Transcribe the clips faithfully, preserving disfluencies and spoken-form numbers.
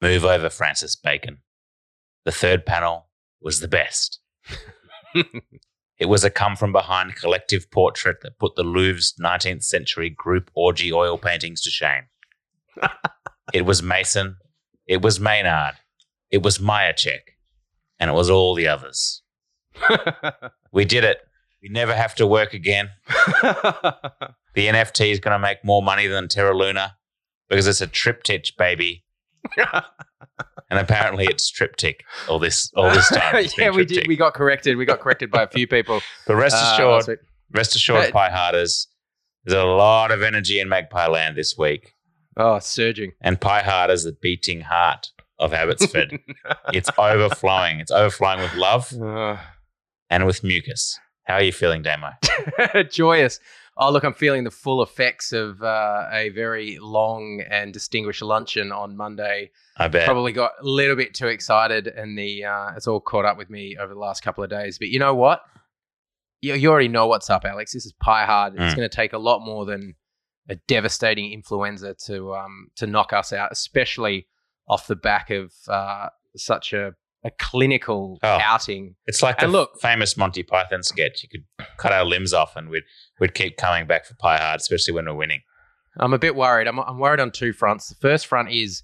Move over, Francis Bacon. The third panel was the best. It was a come-from-behind collective portrait that put the Louvre's nineteenth century group orgy oil paintings to shame. It was Mason, it was Maynard, it was Majacek, and it was all the others. We did it. We never have to work again. The N F T is going to make more money than Terra Luna because it's a triptych, baby. And apparently it's triptych all this all this time. Yeah, we did. We got corrected. We got corrected by a few people. But rest assured, uh, rest assured, pie harders, there's a lot of energy in Magpie Land this week. Oh, surging. And pie harders, the beating heart of Abbotsford. It's overflowing. It's overflowing with love uh, and with mucus. How are you feeling, Damo? Joyous. Oh, look, I'm feeling the full effects of uh, a very long and distinguished luncheon on Monday. I bet. Probably got a little bit too excited and the uh, it's all caught up with me over the last couple of days. But you know what? You, you already know what's up, Alex. This is pie hard. Mm. It's going to take a lot more than a devastating influenza to um, to knock us out, especially off the back of uh, such a, a clinical oh, outing. It's like and the look, famous Monty Python sketch. You could cut our limbs off and we'd... We'd keep coming back for pie hard, especially when we're winning. I'm a bit worried. I'm I'm worried on two fronts. The first front is,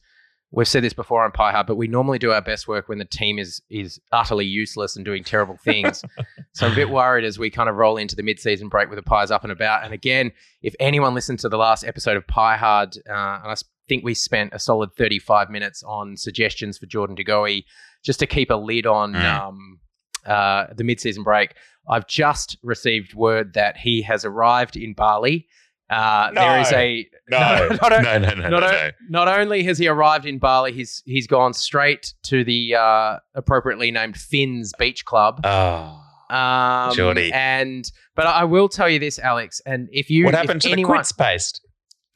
we've said this before on pie hard, but we normally do our best work when the team is is utterly useless and doing terrible things. So I'm a bit worried as we kind of roll into the mid-season break with the Pies up and about. And again, if anyone listened to the last episode of pie hard, uh, and I think we spent a solid thirty-five minutes on suggestions for Jordan De Goey, just to keep a lid on mm. um, uh, the mid-season break. I've just received word that he has arrived in Bali. Uh, no, there is a no, no, not a, no, no, no, not, no, no. Not only has he arrived in Bali, he's he's gone straight to the uh, appropriately named Finns Beach Club. Oh, um, Jordy. And but I will tell you this, Alex. And if you, what happened to anyone, the quid spaced?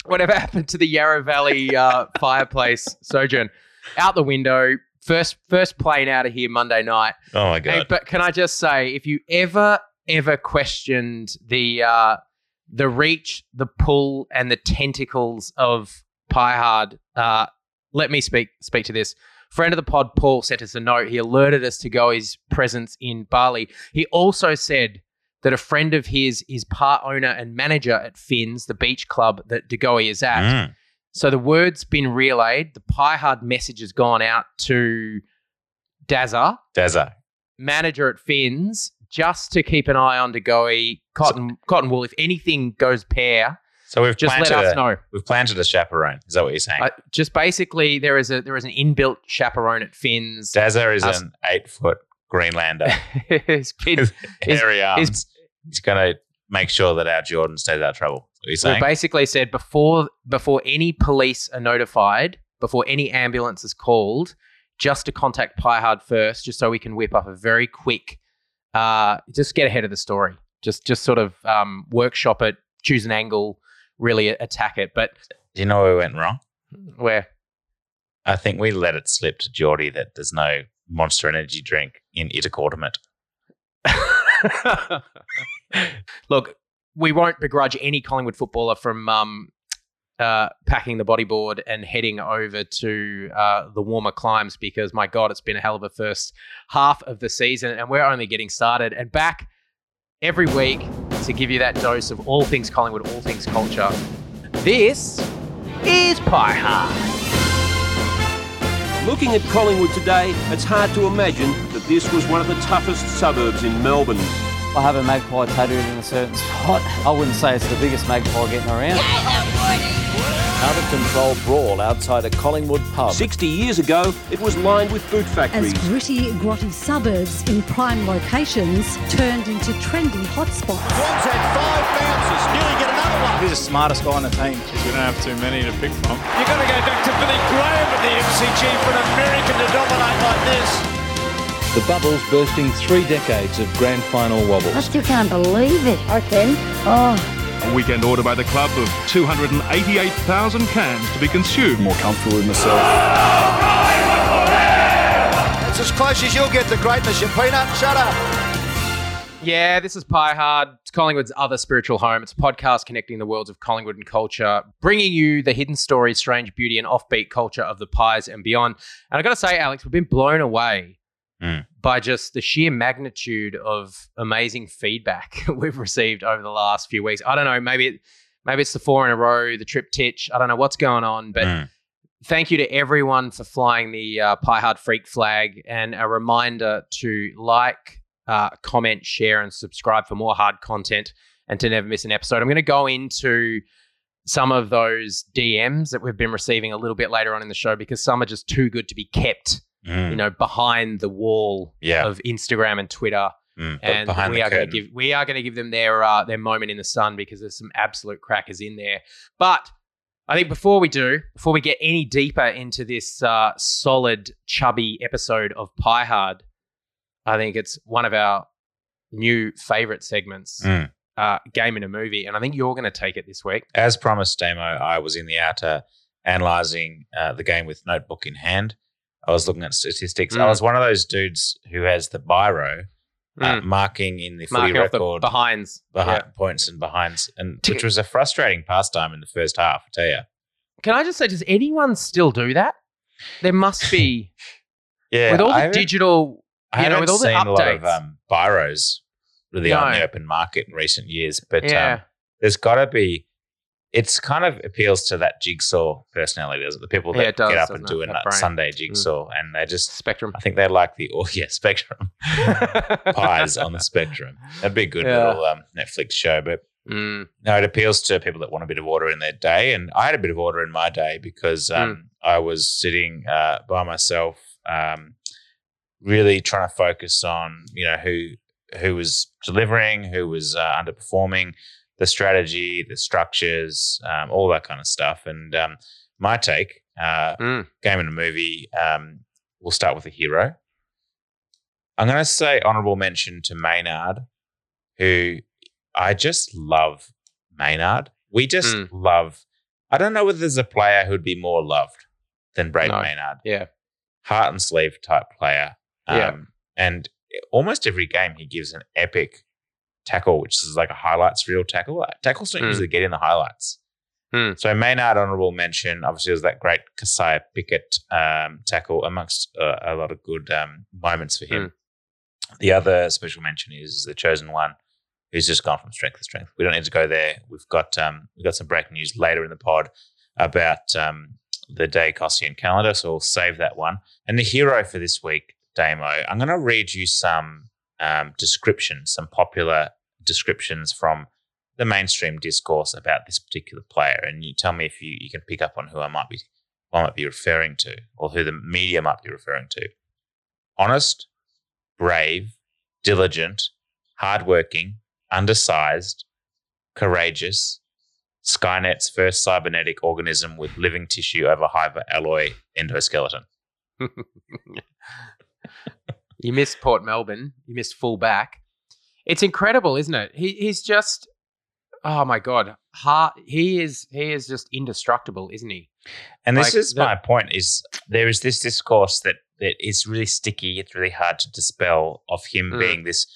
Whatever happened to the Yarra Valley uh, fireplace sojourn? Out the window. First first plane out of here Monday night. Oh, my God. Hey, but can I just say, if you ever, ever questioned the uh, the reach, the pull, and the tentacles of pie hard, uh, let me speak speak to this. Friend of the pod, Paul, sent us a note. He alerted us to Goey's presence in Bali. He also said that a friend of his is part owner and manager at Finns, the beach club that De Goey is at. Mm. So the word's been relayed. The pie hard message has gone out to Dazza, Dazza, manager at Finns, just to keep an eye on De Goey, cotton, so, cotton wool. If anything goes pear, so we've just let us a, know. We've planted a chaperone. Is that what you're saying? Uh, just basically, there is a there is an inbuilt chaperone at Finns. Dazza is us, an eight foot Greenlander. His kid, his hairy his, arms. His, He's going to make sure that our Jordan stays out of trouble. We basically said before before any police are notified, before any ambulance is called, just to contact pie hard first, just so we can whip up a very quick, uh, just get ahead of the story, just just sort of um, workshop it, choose an angle, really attack it. But do you know where we went wrong? Where? I think we let it slip to Geordie that there's no Monster Energy drink in Itacortimate. Look. We won't begrudge any Collingwood footballer from um, uh, packing the bodyboard and heading over to uh, the warmer climes because, my God, it's been a hell of a first half of the season and we're only getting started. And back every week to give you that dose of all things Collingwood, all things culture. This is Pie Hard. Looking at Collingwood today, it's hard to imagine that this was one of the toughest suburbs in Melbourne. I have a magpie tattooed in a certain spot. I wouldn't say it's the biggest magpie getting around. Out of control brawl outside a Collingwood pub. sixty years ago, it was lined with boot factories. As gritty, grotty suburbs in prime locations turned into trendy hotspots. One's had five bounces, nearly get another one. Who's the smartest guy on the team? Because we don't have too many to pick from. You've got to go back to Billy Graham at the M C G for an American to dominate like this. The bubbles bursting three decades of grand final wobbles. I still can't believe it. I can. Oh. A weekend order by the club of two hundred eighty-eight thousand cans to be consumed. More comfortable with myself. Oh, it's as close as you'll get to greatness, you peanut. Shut up. Yeah, this is Pie Hard. It's Collingwood's other spiritual home. It's a podcast connecting the worlds of Collingwood and culture, bringing you the hidden story, strange beauty, and offbeat culture of the Pies and beyond. And I got to say, Alex, we've been blown away mm. by just the sheer magnitude of amazing feedback we've received over the last few weeks. I don't know, maybe it, maybe it's the four in a row, the triptych. I don't know what's going on, but mm. thank you to everyone for flying the uh, Pie Hard Freak flag, and a reminder to like, Uh, comment, share, and subscribe for more hard content and to never miss an episode. I'm going to go into some of those D Ms that we've been receiving a little bit later on in the show, because some are just too good to be kept, mm. you know, behind the wall yeah. of Instagram and Twitter. Mm, and we are going to give we are going to give them their uh, their moment in the sun, because there's some absolute crackers in there. But I think before we do, before we get any deeper into this uh, solid, chubby episode of Pie Hard, I think it's one of our new favourite segments, mm. uh, Game in a Movie, and I think you're going to take it this week. As promised, Damo, I was in the outer analysing uh, the game with notebook in hand. I was looking at statistics. Mm. I was one of those dudes who has the biro uh, mm. marking in the footy record. The behinds. Behind yeah. Points and behinds, and which was a frustrating pastime in the first half, I tell you. Can I just say, does anyone still do that? There must be. yeah. With all the I digital... I you haven't know, with all seen the a lot of um, biros really no. on the open market in recent years, but yeah. um, there's got to be – it's kind of appeals to that jigsaw personality, doesn't it? The people that yeah, does, get up and do it? a Sunday jigsaw mm. and they just – Spectrum. I think they like the oh, – yeah, Spectrum. Pies on the Spectrum. That'd be a good yeah. little um, Netflix show, but mm. no, it appeals to people that want a bit of order in their day, and I had a bit of order in my day because um, mm. I was sitting uh, by myself um, – really trying to focus on, you know, who who was delivering, who was uh, underperforming, the strategy, the structures, um, all that kind of stuff. And um, my take, uh, mm. game in a movie, um, we'll start with a hero. I'm going to say honourable mention to Maynard, who I just love Maynard. We just mm. love – I don't know whether there's a player who'd be more loved than Braden no. Maynard. Yeah. Heart and sleeve type player. Um, yeah. And almost every game he gives an epic tackle, which is like a highlights reel tackle. Tackles don't mm. usually get in the highlights. Mm. So Maynard, honourable mention. Obviously, there's that great Kasiah Pickett um, tackle amongst uh, a lot of good um, moments for him. Mm. The other special mention is the chosen one, who's just gone from strength to strength. We don't need to go there. We've got um, we've got some breaking news later in the pod about um, the Daicosian calendar, so we'll save that one. And the hero for this week, Damo, I'm going to read you some um, descriptions, some popular descriptions from the mainstream discourse about this particular player, and you tell me if you, you can pick up on who I might be who I might be referring to, or who the media might be referring to. Honest, brave, diligent, hardworking, undersized, courageous, Skynet's first cybernetic organism with living tissue over hyper alloy endoskeleton. You missed Port Melbourne. You missed full back. It's incredible, isn't it? He, he's just, oh my God, heart, he is he is just indestructible, isn't he? And this like is the, my point: is there is this discourse that that is really sticky. It's really hard to dispel of him mm. being this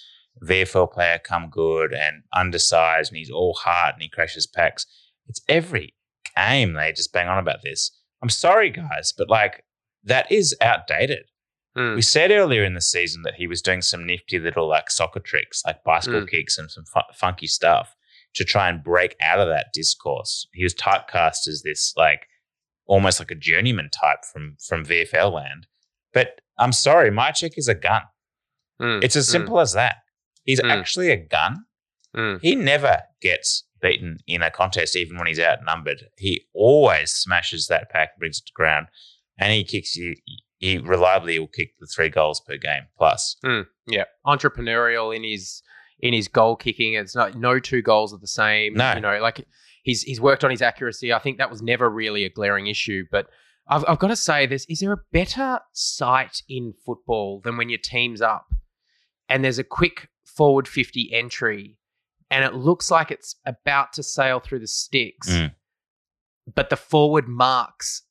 V F L player, come good and undersized, and he's all heart and he crashes packs. It's every game they just bang on about this. I'm sorry, guys, but like that is outdated. Mm. We said earlier in the season that he was doing some nifty little like soccer tricks, like bicycle mm. kicks and some fu- funky stuff to try and break out of that discourse. He was typecast as this like almost like a journeyman type from, from V F L land. But I'm sorry, Mychek is a gun. Mm. It's as simple mm. as that. He's mm. actually a gun. Mm. He never gets beaten in a contest, even when he's outnumbered. He always smashes that pack, brings it to ground, and he kicks you. He reliably will kick the three goals per game plus. Mm, yeah, entrepreneurial in his in his goal kicking. It's not no two goals are the same. No, you know, like he's he's worked on his accuracy. I think that was never really a glaring issue. But I've I've got to say this: is there a better sight in football than when your team's up and there's a quick forward fifty entry, and it looks like it's about to sail through the sticks, mm. but the forward marks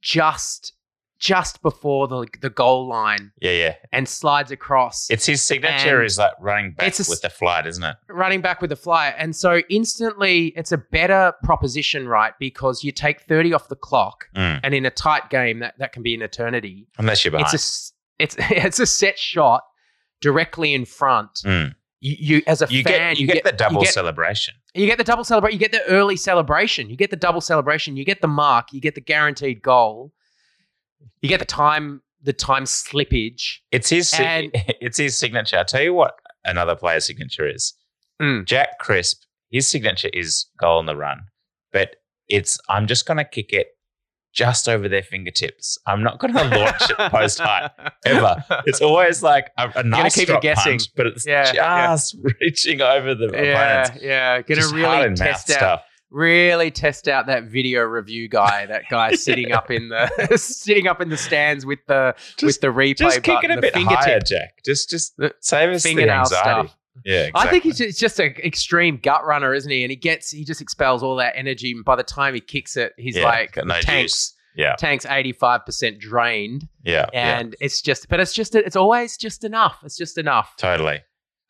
just just before the the goal line. Yeah, yeah. And slides across. It's his signature is like running back a, with the flight, isn't it? Running back with the flight. And so instantly it's a better proposition, right? Because you take thirty off the clock mm. and in a tight game, that, that can be an eternity. Unless you're behind. It's a, it's, it's a set shot directly in front. Mm. You, you as a you fan, get, you, you get, get the double you get, celebration. You get the double celebration. You get the early celebration. You get the double celebration. You get the mark. You get the guaranteed goal. You get the time, the time slippage. It's his, and, it's his signature. I tell you what, another player's signature is mm. Jack Crisp. His signature is goal on the run, but it's I'm just going to kick it just over their fingertips. I'm not going to launch it post height ever. It's always like a, a nice keep drop guessing. punch, but it's yeah, just yeah. reaching over the yeah, opponents. Yeah, going to really test out. Stuff. Really test out that video review guy, that guy yeah. sitting up in the sitting up in the stands with the just, with the replay just button, kick it a bit fingertip. higher, Jack. Just just the save us the anxiety. Stuff. Yeah, exactly. I think he's just, just an extreme gut runner, isn't he? And he gets he just expels all that energy, and by the time he kicks it, he's yeah, like no tanks. Yeah. Tanks eighty-five percent drained. Yeah, and yeah. it's just, but it's just it's always just enough. It's just enough. Totally.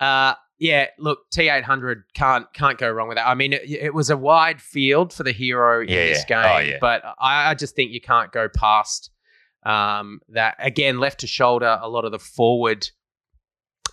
Uh, yeah, look, T eight hundred can't can't go wrong with that. I mean, it, it was a wide field for the hero in yeah, this game, oh, yeah. but I, I just think you can't go past um, that. Again, left to shoulder, a lot of the forward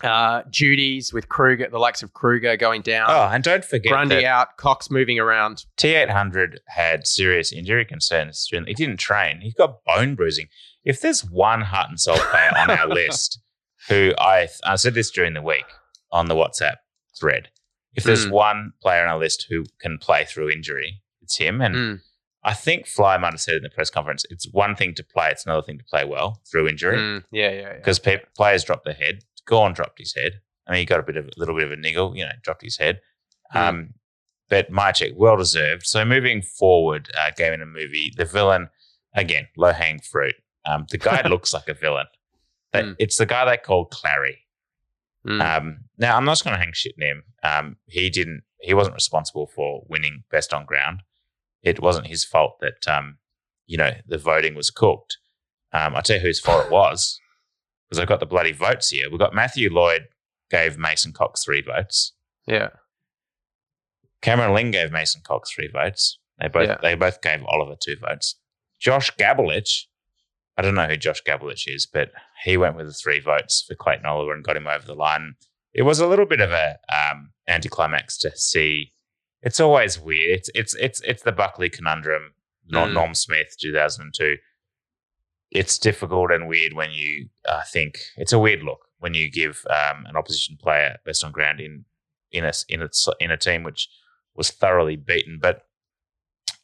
uh, duties with Kruger, the likes of Kruger going down. Oh, and don't forget Grundy out, Cox moving around. T eight hundred had serious injury concerns. He didn't train. He got bone bruising. If there's one heart and soul player on our list who I I said this during the week, on the WhatsApp thread. If there's mm. one player on our list who can play through injury, it's him. And mm. I think Fly might have said in the press conference, it's one thing to play, it's another thing to play well through injury. Mm. Yeah, yeah, yeah. Because pe- players drop their head. Gawn dropped his head. I mean, he got a bit of a little bit of a niggle, you know, dropped his head. Mm. Um, but Mychek, well deserved. So moving forward, uh, game in a movie, the villain, again, low-hanging fruit. Um, the guy looks like a villain. But mm. it's the guy they call Clary. Mm. Um, now, I'm not just going to hang shit on him. Um, he didn't. He wasn't responsible for winning best on ground. It wasn't his fault that um, you know the voting was cooked. Um, I tell you whose fault it was, because I've got the bloody votes here. We've got Matthew Lloyd gave Mason Cox three votes. Yeah. Cameron Ling gave Mason Cox three votes. They both yeah. they both gave Oliver two votes. Josh Gabelich. I don't know who Josh Gabelich is, but he went with the three votes for Clayton Oliver and got him over the line. It was a little bit of a um, anticlimax to see. It's always weird. It's it's it's it's the Buckley conundrum, not mm. Norm Smith, two thousand two. It's difficult and weird when you uh, think it's a weird look when you give um, an opposition player best on ground in in a in a, in a team which was thoroughly beaten. But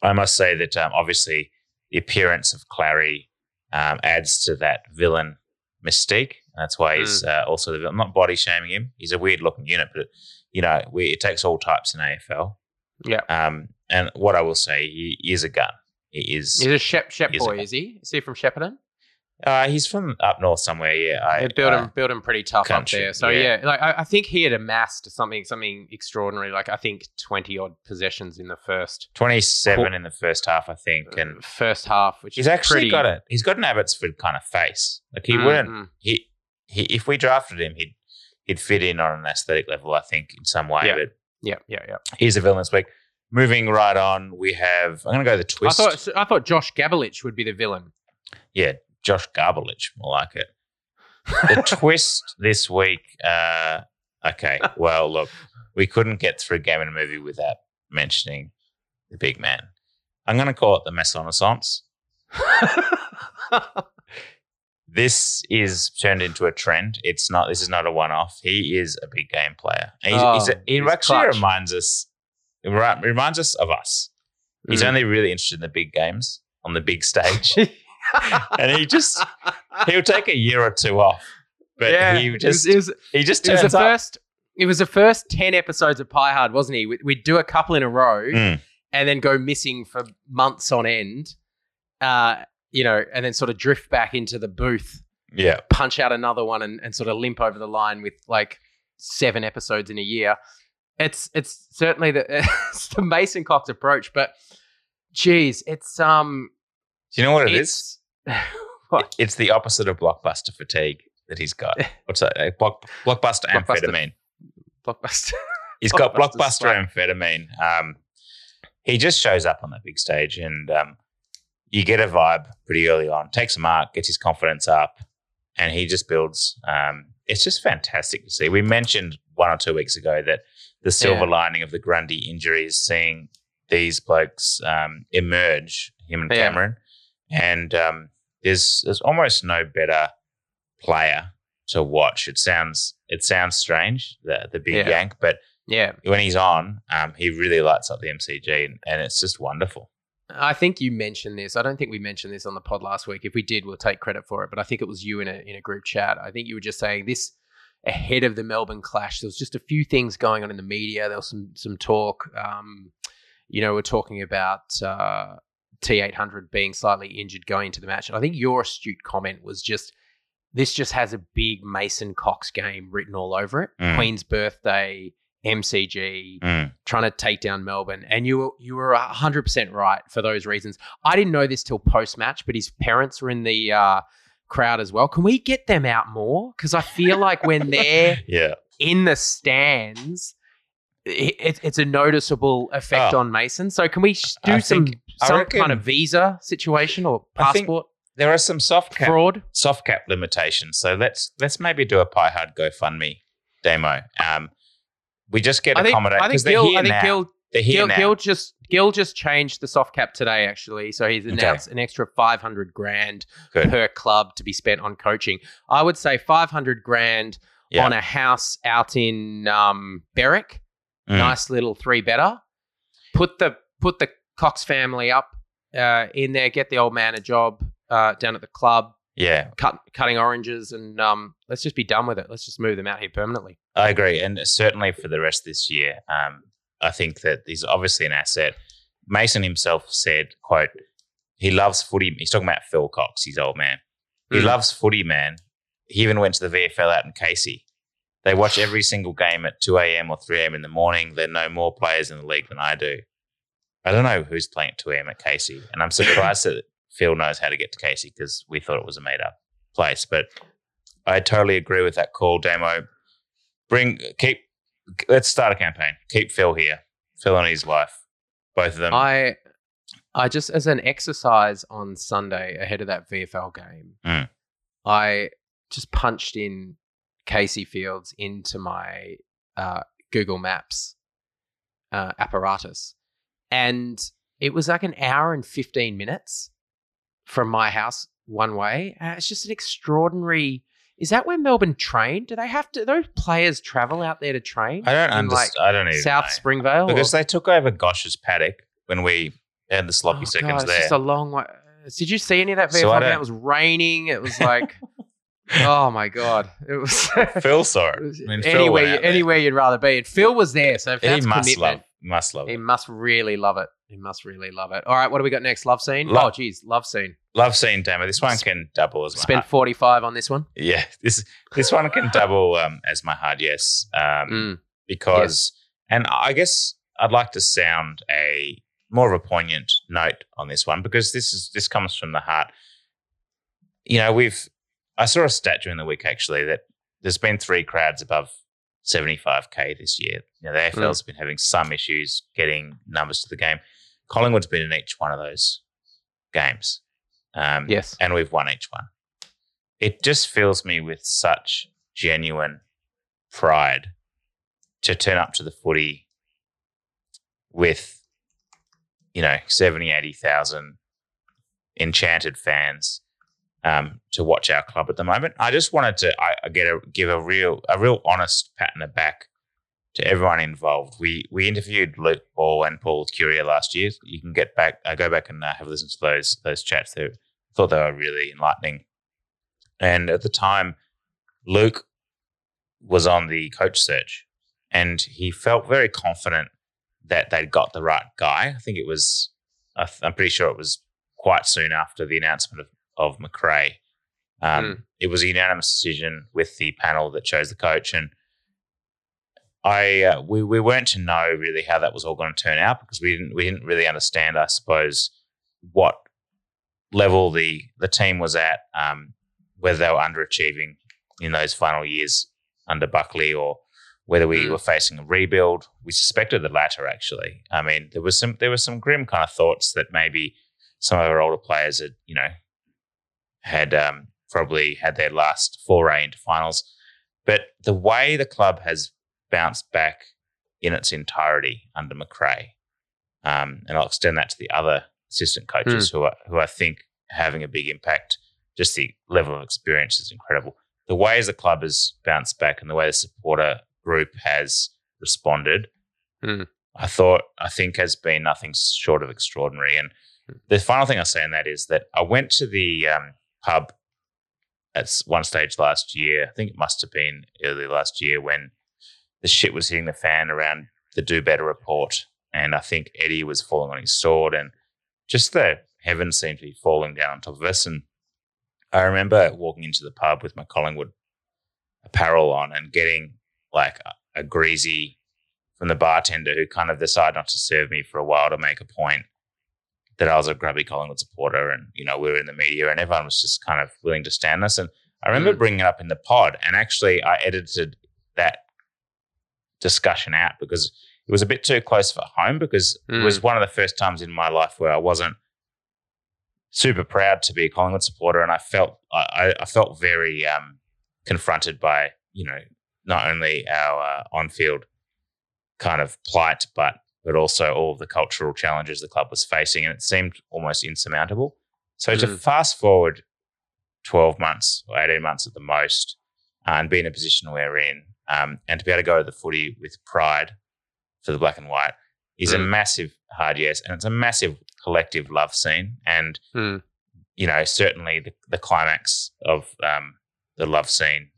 I must say that um, obviously the appearance of Clary. Um, adds to that villain mystique. That's why he's mm. uh, also the villain. I'm not body shaming him. He's a weird looking unit, but you know, we, it takes all types in A F L. Yeah. Um, and what I will say, he, he is a gun. He is. He's a Shep Shep boy, is he? Is he from Shepparton? Uh, he's from up north somewhere. Yeah. I, they built uh, him built him pretty tough country, up there. So yeah, yeah like I, I think he had amassed something something extraordinary. Like I think twenty odd possessions in the first twenty-seven court, in the first half, I think, and first half, which he's is actually pretty, got it. He's got an Abbotsford kind of face. Like he mm-hmm. wouldn't. He he. If we drafted him, he'd he'd fit in on an aesthetic level, I think, in some way. Yeah. But yeah, yeah, yeah. He's a villain this week. Moving right on, we have. I'm going to go the twist. I thought I thought Josh Gabelich would be the villain. Yeah. Josh Gabelich, more like it. The twist this week, uh, okay, well, look, we couldn't get through Game and Movie without mentioning the big man. I'm going to call it the Mesonnaissance. This is turned into a trend. It's not. This is not a one-off. He is a big game player. He's, oh, he's a, he he's actually clutch. reminds us reminds us of us. Mm. He's only really interested in the big games, on the big stage. And he just he'll take a year or two off, but yeah, he just it was, it was, he just turns it was the up. First, it was the first ten episodes of Pie Hard, wasn't he? We, we'd do a couple in a row mm. and then go missing for months on end, uh, you know, and then sort of drift back into the booth, yeah, punch out another one, and, and sort of limp over the line with like seven episodes in a year. It's it's certainly the it's the Mason Cox approach, but geez, it's um. Do you know what it it's, is? What? It's the opposite of blockbuster fatigue that he's got. What's that? Uh, block, blockbuster, blockbuster amphetamine. Blockbuster. He's got blockbuster amphetamine. Um, he just shows up on the big stage and um, you get a vibe pretty early on. Takes a mark, gets his confidence up, and he just builds. Um, it's just fantastic to see. We mentioned one or two weeks ago that the silver yeah. lining of the Grundy injury is seeing these blokes um, emerge, him and yeah. Cameron, and um, there's there's almost no better player to watch. It sounds it sounds strange, the the big yeah. yank, but yeah, when he's on, um, he really lights up the M C G, and, and it's just wonderful. I think you mentioned this. I don't think we mentioned this on the pod last week. If we did, we'll take credit for it. But I think it was you in a in a group chat. I think you were just saying this ahead of the Melbourne clash. There was just a few things going on in the media. There was some some talk. Um, you know, we're talking about uh, T eight hundred being slightly injured going into the match. And I think your astute comment was just, this just has a big Mason Cox game written all over it. Mm. Queen's birthday, M C G, mm. trying to take down Melbourne. And you were, you were one hundred percent right for those reasons. I didn't know this till post-match, but his parents were in the uh, crowd as well. Can we get them out more? Because I feel like when they're yeah. in the stands, it, it's a noticeable effect oh. on Mason. So can we do I some, think, some reckon, kind of visa situation or passport? There are some soft cap, fraud, soft cap limitations. So let's let's maybe do a Pie Hard GoFundMe demo. Um, we just get accommodated because they're here I think now. Gil, they're here Gil, now. Gil just Gil just changed the soft cap today, actually. So he's announced okay. an extra five hundred grand Good. per club to be spent on coaching. I would say five hundred grand yeah. on a house out in um, Berwick. Mm. Nice little three better. Put the put the Cox family up uh, in there. Get the old man a job. Uh, down at the club, yeah, cut, cutting oranges, and um, let's just be done with it. Let's just move them out here permanently. I agree, and certainly for the rest of this year, um, I think that he's obviously an asset. Mason himself said, quote, he loves footy. He's talking about Phil Cox, his old man. He mm. loves footy, man. He even went to the V F L out in Casey. They watch every single game at two a.m. or three a.m. in the morning. They know more players in the league than I do. I don't know who's playing at two a.m. at Casey, and I'm surprised that Phil knows how to get to Casey because we thought it was a made-up place. But I totally agree with that call, Damo. Bring, keep, let's start a campaign. Keep Phil here. Phil and his wife, both of them. I, I just, as an exercise on Sunday ahead of that V F L game, mm. I just punched in Casey Fields into my uh, Google Maps uh, apparatus. And it was like an hour and fifteen minutes from my house one way. Uh, it's just an extraordinary... Is that where Melbourne train? Do they have to... Those players travel out there to train? I don't understand. Like I don't even South know. Springvale? Because or? they took over Gosh's paddock when we had the sloppy oh, seconds God, it's there. It's just a long way. Did you see any of that? So I don't... It was raining. It was like... oh, my God. It was... Phil saw it. I mean, anywhere, Phil anywhere you'd rather be. And Phil was there, so if that's he must commitment... Love. Must love he it. He must really love it. He must really love it. All right, what do we got next? Love scene? Love, oh, geez, love scene. Love scene, Damo. This one can double as my Spend heart. forty-five on this one? Yeah, this this one can double um, as my hard yes. Um, mm. Because, yes. and I guess I'd like to sound a more of a poignant note on this one because this is this comes from the heart. You know, we've, I saw a stat during the week actually that there's been three crowds above seventy-five K this year. You know, the A F L's mm. been having some issues getting numbers to the game. Collingwood's been in each one of those games. Um, yes. And we've won each one. It just fills me with such genuine pride to turn up to the footy with, you know, seventy, eighty thousand enchanted fans Um, to watch our club at the moment. I just wanted to I, I get a, give a real a real honest pat on the back to everyone involved. We we interviewed Luke Ball and Paul Curia last year. You can get back uh, go back and uh, have a listen to those those chats. I thought they were really enlightening. And at the time, Luke was on the coach search, and he felt very confident that they'd got the right guy. I think it was I th- I'm pretty sure it was quite soon after the announcement of. of McRae. Um, mm. It was a unanimous decision with the panel that chose the coach, and I uh, we, we weren't to know really how that was all going to turn out because we didn't we didn't really understand, I suppose, what level the the team was at, um, whether they were underachieving in those final years under Buckley or whether we were facing a rebuild. We suspected the latter, actually. I mean, there was some there were some grim kind of thoughts that maybe some of our older players had, you know, had um, probably had their last foray into finals. But the way the club has bounced back in its entirety under McRae, um, and I'll extend that to the other assistant coaches mm. who are, who I think are having a big impact. Just the level of experience is incredible. The ways the club has bounced back and the way the supporter group has responded, mm. I thought, I think has been nothing short of extraordinary. And the final thing I'll say in that is that I went to the um, pub at one stage last year. I think it must have been early last year when the shit was hitting the fan around the Do Better report. And I think Eddie was falling on his sword and just the heaven seemed to be falling down on top of us. And I remember walking into the pub with my Collingwood apparel on and getting like a, a greasy from the bartender who kind of decided not to serve me for a while to make a point that I was a grubby Collingwood supporter and, you know, we were in the media and everyone was just kind of willing to stand us. And I remember mm. bringing it up in the pod, and actually I edited that discussion out because it was a bit too close for home, because mm. it was one of the first times in my life where I wasn't super proud to be a Collingwood supporter, and I felt I, I felt very um, confronted by, you know, not only our uh, on-field kind of plight but but also all of the cultural challenges the club was facing, and it seemed almost insurmountable. So mm. to fast forward twelve months or eighteen months at the most uh, and be in a position we're in, um, and to be able to go to the footy with pride for the black and white is mm. a massive hard yes, and it's a massive collective love scene. And, mm. you know, certainly the, the climax of um, the love scene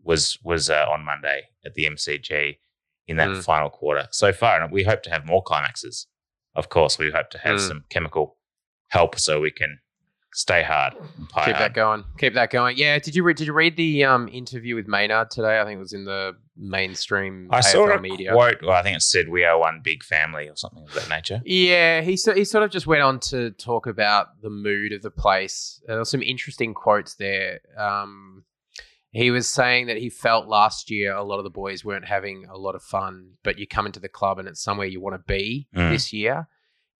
was was uh, on Monday at the M C G in that mm. final quarter. So far, and we hope to have more climaxes. Of course, we hope to have mm. some chemical help so we can stay hard. And pie Keep hard. that going. Keep that going. Yeah. Did you read? Did you read the um, interview with Maynard today? I think it was in the mainstream. I A F L saw a media. quote. Well, I think it said "We are one big family" or something of that nature. Yeah, he so, he sort of just went on to talk about the mood of the place. There were some interesting quotes there. Um, He was saying that he felt last year a lot of the boys weren't having a lot of fun, but you come into the club and it's somewhere you want to be mm. this year.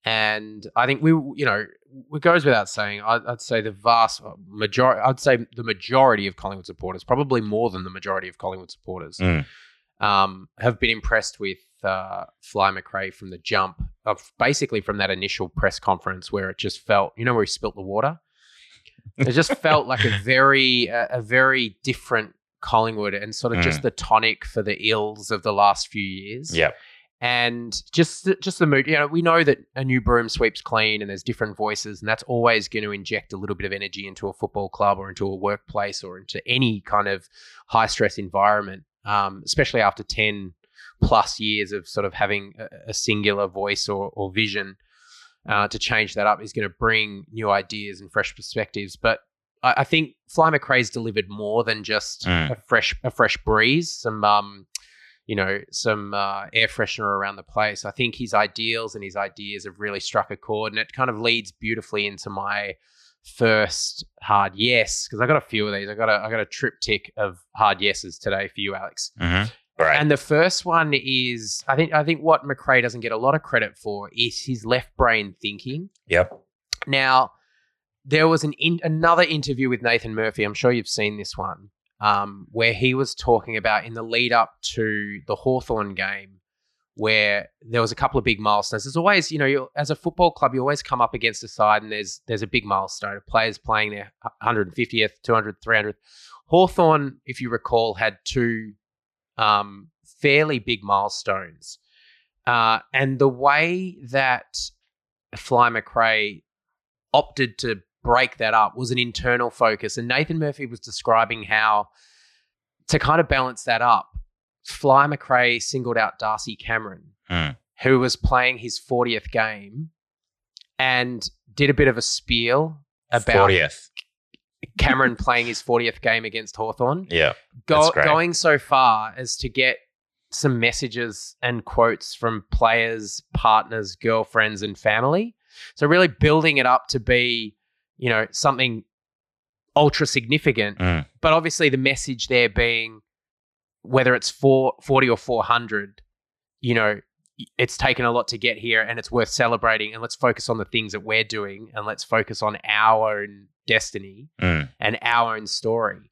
And I think we, you know, it goes without saying, I'd, I'd say the vast majority, I'd say the majority of Collingwood supporters, probably more than the majority of Collingwood supporters, mm. um, have been impressed with uh, Fly McRae from the jump, of basically from that initial press conference where it just felt, you know, where he spilt the water. It just felt like a very uh, a very different Collingwood, and sort of mm. just the tonic for the ills of the last few years. Yep. And just, just the mood. You know, we know that a new broom sweeps clean and there's different voices, and that's always going to inject a little bit of energy into a football club or into a workplace or into any kind of high-stress environment, um, especially after ten-plus years of sort of having a, a singular voice or, or vision. Uh, to change that up is going to bring new ideas and fresh perspectives. But I, I think Fly McRae's delivered more than just mm. a fresh a fresh breeze, some um, you know, some uh, air freshener around the place. I think his ideals and his ideas have really struck a chord, and it kind of leads beautifully into my first hard yes, because I got a few of these. I got a I got a triptych of hard yeses today for you, Alex. Mm-hmm. Right. And the first one is, I think I think what McRae doesn't get a lot of credit for is his left brain thinking. Yep. Now, there was an in, another interview with Nathan Murphy, I'm sure you've seen this one, um, where he was talking about in the lead up to the Hawthorn game where there was a couple of big milestones. There's always, you know, you, as a football club, you always come up against a side and there's there's a big milestone. A player's playing their one hundred fiftieth, two hundredth, three hundredth. Hawthorn, if you recall, had two... Um, fairly big milestones. Uh, and the way that Fly McRae opted to break that up was an internal focus. And Nathan Murphy was describing how, to kind of balance that up, Fly McRae singled out Darcy Cameron, mm. who was playing his fortieth game, and did a bit of a spiel about fortieth. Cameron playing his fortieth game against Hawthorn. Yeah. Go, going so far as to get some messages and quotes from players, partners, girlfriends, and family. So, really building it up to be you know, something ultra significant. Mm. But obviously the message there being, whether it's four forty or four hundred, you know, it's taken a lot to get here and it's worth celebrating, and let's focus on the things that we're doing and let's focus on our own destiny mm. and our own story.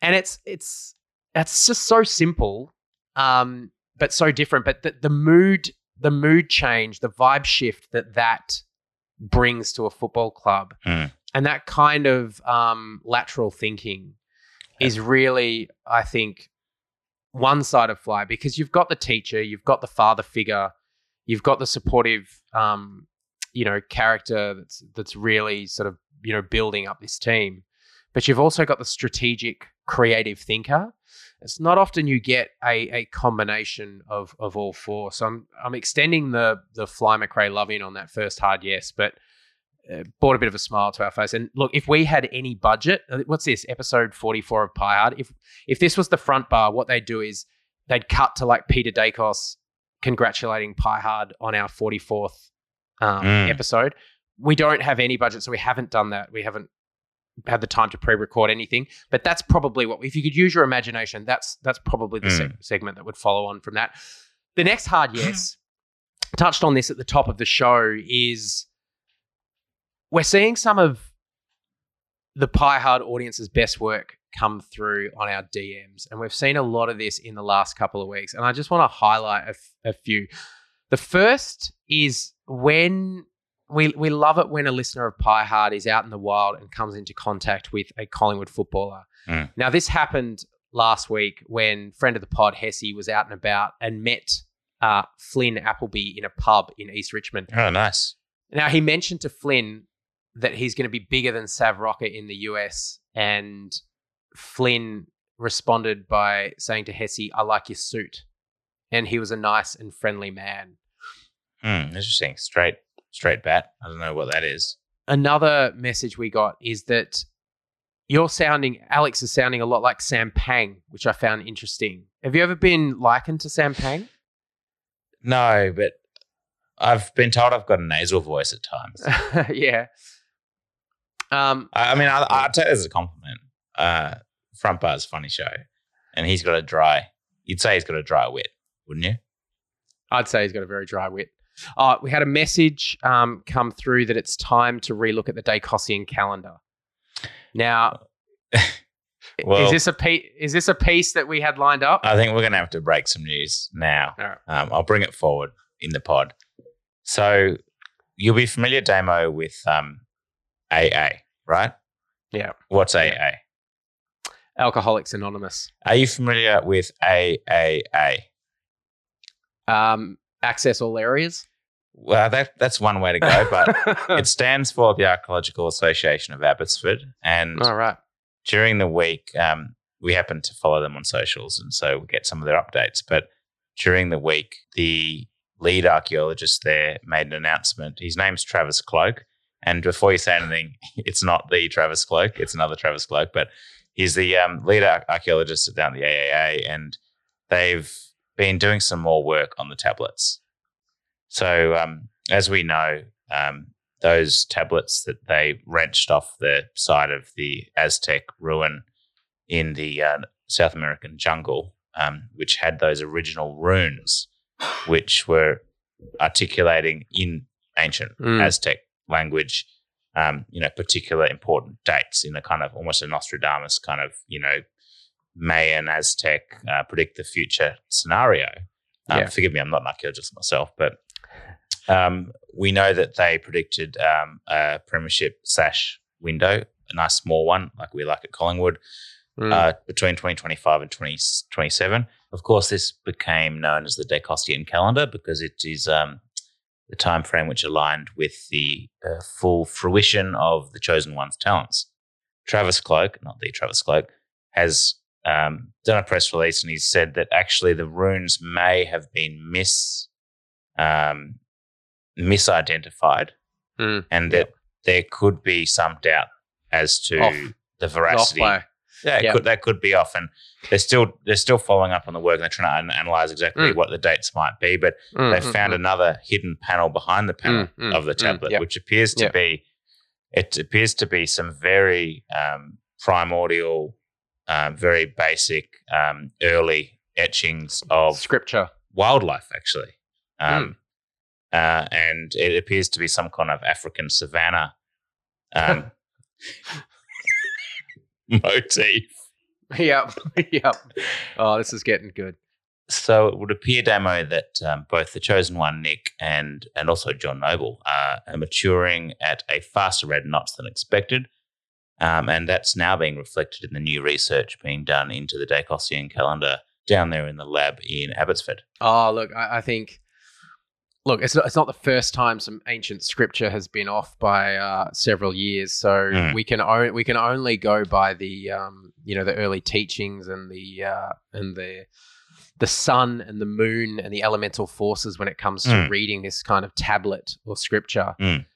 And it's it's that's just so simple, um, but so different. But the, the mood, the mood change, the vibe shift that that brings to a football club, mm. and that kind of um, lateral thinking is really, I think, one side of Fly, because you've got the teacher, you've got the father figure, you've got the supportive, um, you know, character that's that's really sort of, you know, building up this team. But you've also got the strategic, creative thinker. It's not often you get a, a combination of of all four. So I'm I'm extending the the Fly McRae love in on that first hard yes, but uh, brought a bit of a smile to our face. And look, if we had any budget, what's this, episode forty-four of Pie Hard? If if this was the front bar, what they'd do is they'd cut to like Peter Daicos congratulating Pie Hard on our forty-fourth um, mm. episode. We don't have any budget, so we haven't done that. We haven't had the time to pre-record anything, but that's probably what, if you could use your imagination, that's that's probably the mm. se- segment that would follow on from that. The next hard yes, touched on this at the top of the show, is we're seeing some of the Pie Hard audience's best work come through on our D Ms, and we've seen a lot of this in the last couple of weeks, and I just want to highlight a, f- a few. The first is when... We we love it when a listener of Pie Hard is out in the wild and comes into contact with a Collingwood footballer. Mm. Now, this happened last week when friend of the pod, Hesse, was out and about and met uh, Flynn Appleby in a pub in East Richmond. Oh, nice. Now, he mentioned to Flynn that he's going to be bigger than Sav Rocker in the U S, and Flynn responded by saying to Hesse, "I like your suit." And he was a nice and friendly man. Mm, interesting. Straight. Straight bat. I don't know what that is. Another message we got is that you're sounding, Alex is sounding a lot like Sam Pang, which I found interesting. Have you ever been likened to Sam Pang? No, but I've been told I've got a nasal voice at times. yeah. Um, I, I mean, I, I'll take it as a compliment. Uh, Front Bar's funny show, and he's got a dry, you'd say he's got a dry wit, wouldn't you? I'd say he's got a very dry wit. Uh, we had a message um, come through that it's time to relook at the Daicosian calendar. Now, well, is this a pe- is this a piece that we had lined up? I think we're going to have to break some news now. All right. um, I'll bring it forward in the pod. So you'll be familiar, Damo, with um, A A, right? Yeah. What's A A? Alcoholics Anonymous. Are you familiar with A A A? Um. Access all areas? Well, that that's one way to go, but it stands for the Archaeological Association of Abbotsford. And all right. During the week, um, we happen to follow them on socials, and so we get some of their updates. But during the week, the lead archaeologist there made an announcement. His name's Travis Cloke. And before you say anything, it's not the Travis Cloke, it's another Travis Cloke, but he's the um, lead ar- archaeologist down at the A A A, and they've been doing some more work on the tablets. So um, as we know, um, those tablets that they wrenched off the side of the Aztec ruin in the uh, South American jungle, um, which had those original runes, which were articulating in ancient mm. Aztec language, um, you know, particular important dates in a kind of almost a Nostradamus kind of, you know, Mayan Aztec uh, predict the future scenario. Um, yeah. Forgive me, I'm not an archaeologist myself, but um, we know that they predicted um, a premiership sash window, a nice small one like we like at Collingwood, mm. uh, between twenty twenty-five and twenty twenty-seven. Of course, this became known as the Daicosian calendar because it is um, the time frame which aligned with the uh, full fruition of the Chosen One's talents. Travis Cloke, not the Travis Cloke, has Um, done a press release, and he said that actually the runes may have been mis um, misidentified, mm, and that yep. there could be some doubt as to off. the veracity. Off yeah, yep. could, that could be off, and they're still they're still following up on the work, and they're trying to analyse exactly mm. what the dates might be. But mm, they mm, found mm. another hidden panel behind the panel mm, of the tablet, mm, yep. which appears to yep. be it appears to be some very um, primordial, um, very basic um, early etchings of scripture, wildlife actually. Um, mm. uh, and it appears to be some kind of African savanna um, motif. Yep, yep. Oh, this is getting good. So it would appear, Damo, that um, both the Chosen One, Nick, and and also John Noble uh, are maturing at a faster rate of knots than expected, um, and that's now being reflected in the new research being done into the Daicosian calendar down there in the lab in Abbotsford. Oh, look, I, I think, look, it's not, it's not the first time some ancient scripture has been off by uh, several years, so mm. we can o- we can only go by the um, you know the early teachings and the uh, and the the sun and the moon and the elemental forces when it comes to mm. reading this kind of tablet or scripture. Mm.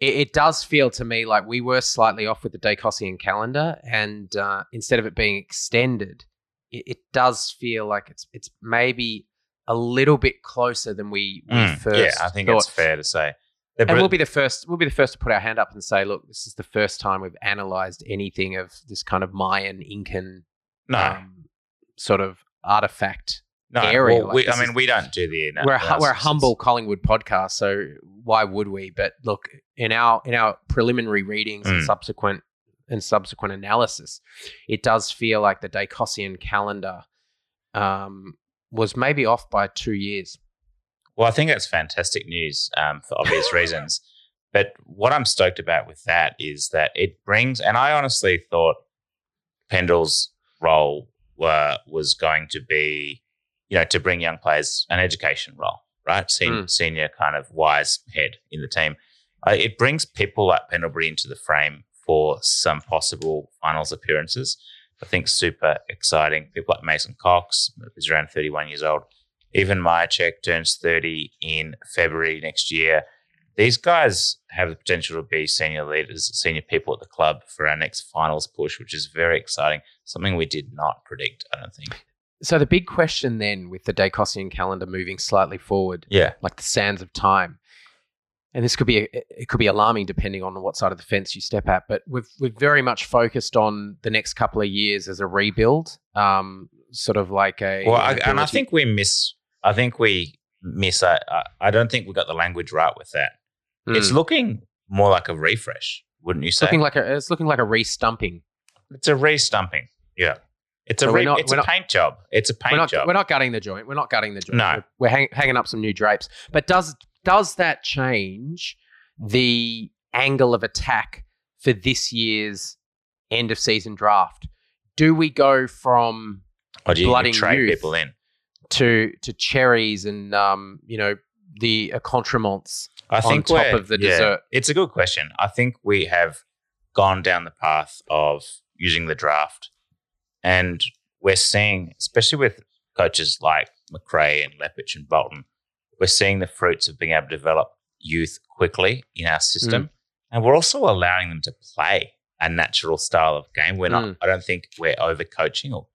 It, it does feel to me like we were slightly off with the Daicosian calendar, and uh, instead of it being extended, it, it does feel like it's it's maybe a little bit closer than we, we mm. first Yeah, I think thought. It's fair to say. They're and br- we'll be the first we'll be the first to put our hand up and say, look, this is the first time we've analysed anything of this kind of Mayan, Incan no. um, sort of artifact. No, area. Well, like we, I mean, is, we don't do the. No, we're a, we're a humble Collingwood podcast, so why would we? But look, in our in our preliminary readings mm. and subsequent and subsequent analysis, it does feel like the Daicosian calendar um, was maybe off by two years. Well, I think that's fantastic news um, for obvious reasons. But what I'm stoked about with that is that it brings, and I honestly thought Pendle's role were, was going to be, you know, to bring young players an education role, right? Sen- mm. Senior kind of wise head in the team. Uh, it brings people like Pendlebury into the frame for some possible finals appearances. I think super exciting. People like Mason Cox is around thirty-one years old. Even Majacek turns thirty in February next year. These guys have the potential to be senior leaders, senior people at the club for our next finals push, which is very exciting, something we did not predict, I don't think. So the big question then with the Daicosian calendar moving slightly forward, yeah, like the sands of time, and this could be a, it could be alarming depending on what side of the fence you step at, but we've we've very much focused on the next couple of years as a rebuild, um, sort of like a. Well, I, and I think we miss. I think we miss. I I, I don't think we got the language right with that. Mm. It's looking more like a refresh, wouldn't you say? It's looking like a. It's looking like a re-stumping. It's a re-stumping. Yeah. It's so a re- not, it's a not, paint job. It's a paint we're not, job. We're not gutting the joint. We're not gutting the joint. No, we're, we're hang, hanging up some new drapes. But does does that change the angle of attack for this year's end of season draft? Do we go from or do you blooding trade youth people in to to cherries and um you know the accoutrements I think on top of the yeah, dessert? It's a good question. I think we have gone down the path of using the draft. And we're seeing, especially with coaches like McRae and Lepich and Bolton, we're seeing the fruits of being able to develop youth quickly in our system. Mm. And we're also allowing them to play a natural style of game. We're not, mm. I don't think we're overcoaching or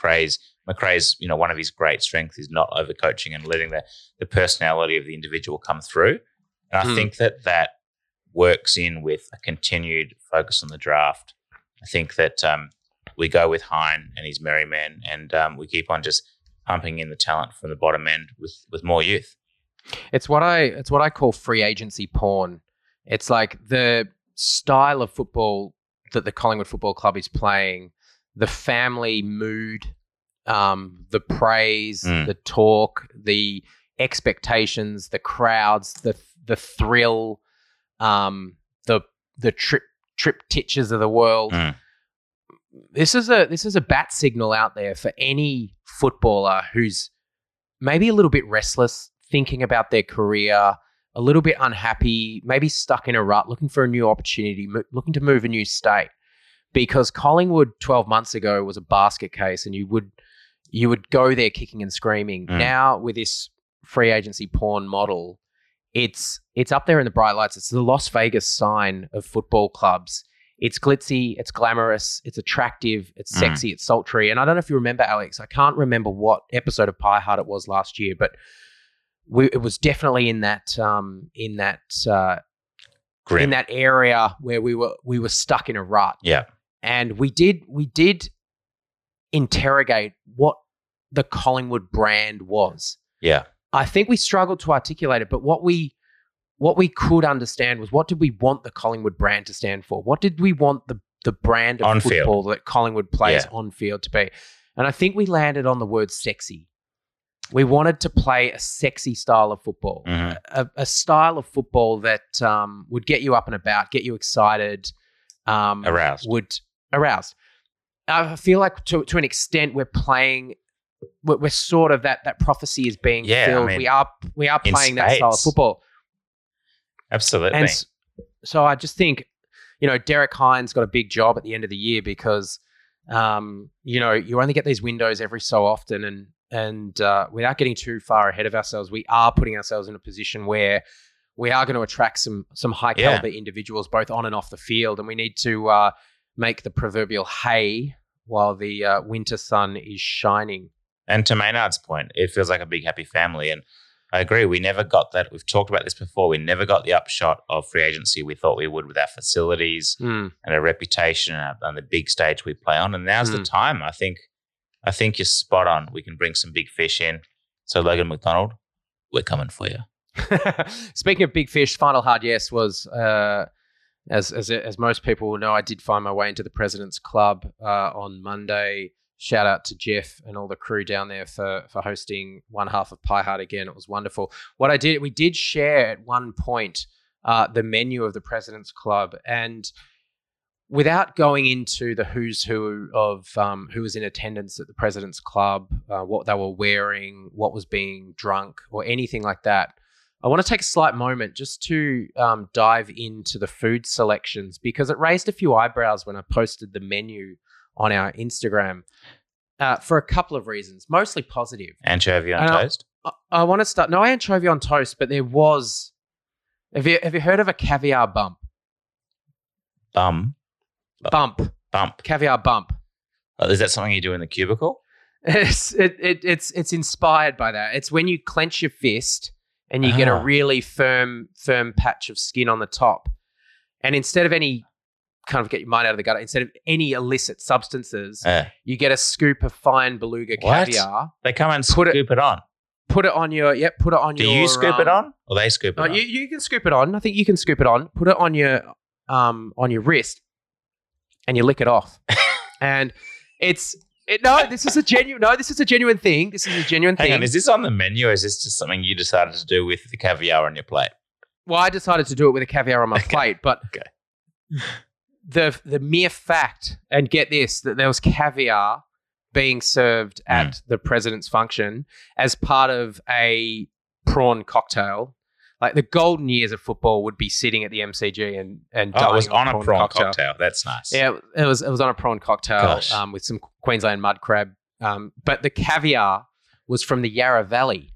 McRae's, McRae's, you know, one of his great strengths is not overcoaching and letting the, the personality of the individual come through. And I mm. think that that works in with a continued focus on the draft. I think that, um, we go with Hine and his merry men, and um, we keep on just pumping in the talent from the bottom end with, with more youth. It's what I it's what I call free agency porn. It's like the style of football that the Collingwood Football Club is playing, the family mood, um, the praise, mm. the talk, the expectations, the crowds, the the thrill, um, the the trip trip titches of the world. Mm. This is a this is a bat signal out there for any footballer who's maybe a little bit restless, thinking about their career, a little bit unhappy, maybe stuck in a rut, looking for a new opportunity, mo- looking to move a new state. Because Collingwood twelve months ago was a basket case, and you would you would go there kicking and screaming. Mm. Now with this free agency porn model, it's it's up there in the bright lights. It's the Las Vegas sign of football clubs. It's glitzy, it's glamorous, it's attractive, it's mm. sexy, it's sultry. And I don't know if you remember, Alex, I can't remember what episode of Pie Hard it was last year, but we, it was definitely in that um, in that uh, Grim. In that area where we were we were stuck in a rut. Yeah. And we did we did interrogate what the Collingwood brand was. Yeah. I think we struggled to articulate it, but what we what we could understand was what did we want the Collingwood brand to stand for? What did we want the the brand of on football field. That Collingwood plays yeah. on field to be? And I think we landed on the word sexy. We wanted to play a sexy style of football, mm-hmm. a, a style of football that um, would get you up and about, get you excited. Um, aroused. Would, aroused. I feel like to to an extent we're playing we're, we're sort of that that prophecy is being yeah, filled. I mean, we are we are playing that style of football. Absolutely. And so, so I just think, you know, Derek Hines got a big job at the end of the year because, um, you know, you only get these windows every so often, and and uh, without getting too far ahead of ourselves, we are putting ourselves in a position where we are going to attract some some high caliber yeah. individuals, both on and off the field, and we need to uh, make the proverbial hay while the uh, winter sun is shining. And to Maynard's point, it feels like a big happy family, and I agree. We never got that. We've talked about this before. We never got the upshot of free agency we thought we would with our facilities mm. and our reputation and, our, and the big stage we play on. And now's mm. the time. I think I think you're spot on. We can bring some big fish in. So, Logan McDonald, we're coming for you. Speaking of big fish, final hard yes was, uh, as, as as most people will know, I did find my way into the President's Club uh, on Monday. Shout out to Jeff and all the crew down there for, for hosting one half of Pie Heart again. It was wonderful. What I did, we did share at one point uh, the menu of the President's Club, and without going into the who's who of um, who was in attendance at the President's Club, uh, what they were wearing, what was being drunk, or anything like that, I want to take a slight moment just to um, dive into the food selections, because it raised a few eyebrows when I posted the menu on our Instagram uh, for a couple of reasons, mostly positive. Anchovy on and toast? I, I, I want to start. No anchovy on toast, but there was. Have you have you heard of a caviar bump? Bum? Bump. Bump. Bump. Caviar bump. Oh, is that something you do in the cubicle? It's, it, it, it's, it's inspired by that. It's when you clench your fist and you ah. get a really firm, firm patch of skin on the top. And instead of any... kind of get your mind out of the gutter. Instead of any illicit substances, uh, you get a scoop of fine beluga what? caviar. They come and scoop it, it on. Put it on your, yep, put it on Do your- Do you scoop um, it on or they scoop it uh, on? You, you can scoop it on. I think you can scoop it on. Put it on your um, on your wrist and you lick it off. And it's, it, no, this is a genuine, no, this is a genuine thing. This is a genuine Hang thing. Hang on, is this on the menu or is this just something you decided to do with the caviar on your plate? Well, I decided to do it with a caviar on my okay. plate, but- okay. The the mere fact, and get this, that there was caviar being served at mm. the President's function as part of a prawn cocktail. Like the golden years of football would be sitting at the M C G and and oh, it was on, on a prawn, prawn cocktail. cocktail. That's nice. Yeah, it was it was on a prawn cocktail um, with some Queensland mud crab. Um, but the caviar was from the Yarra Valley,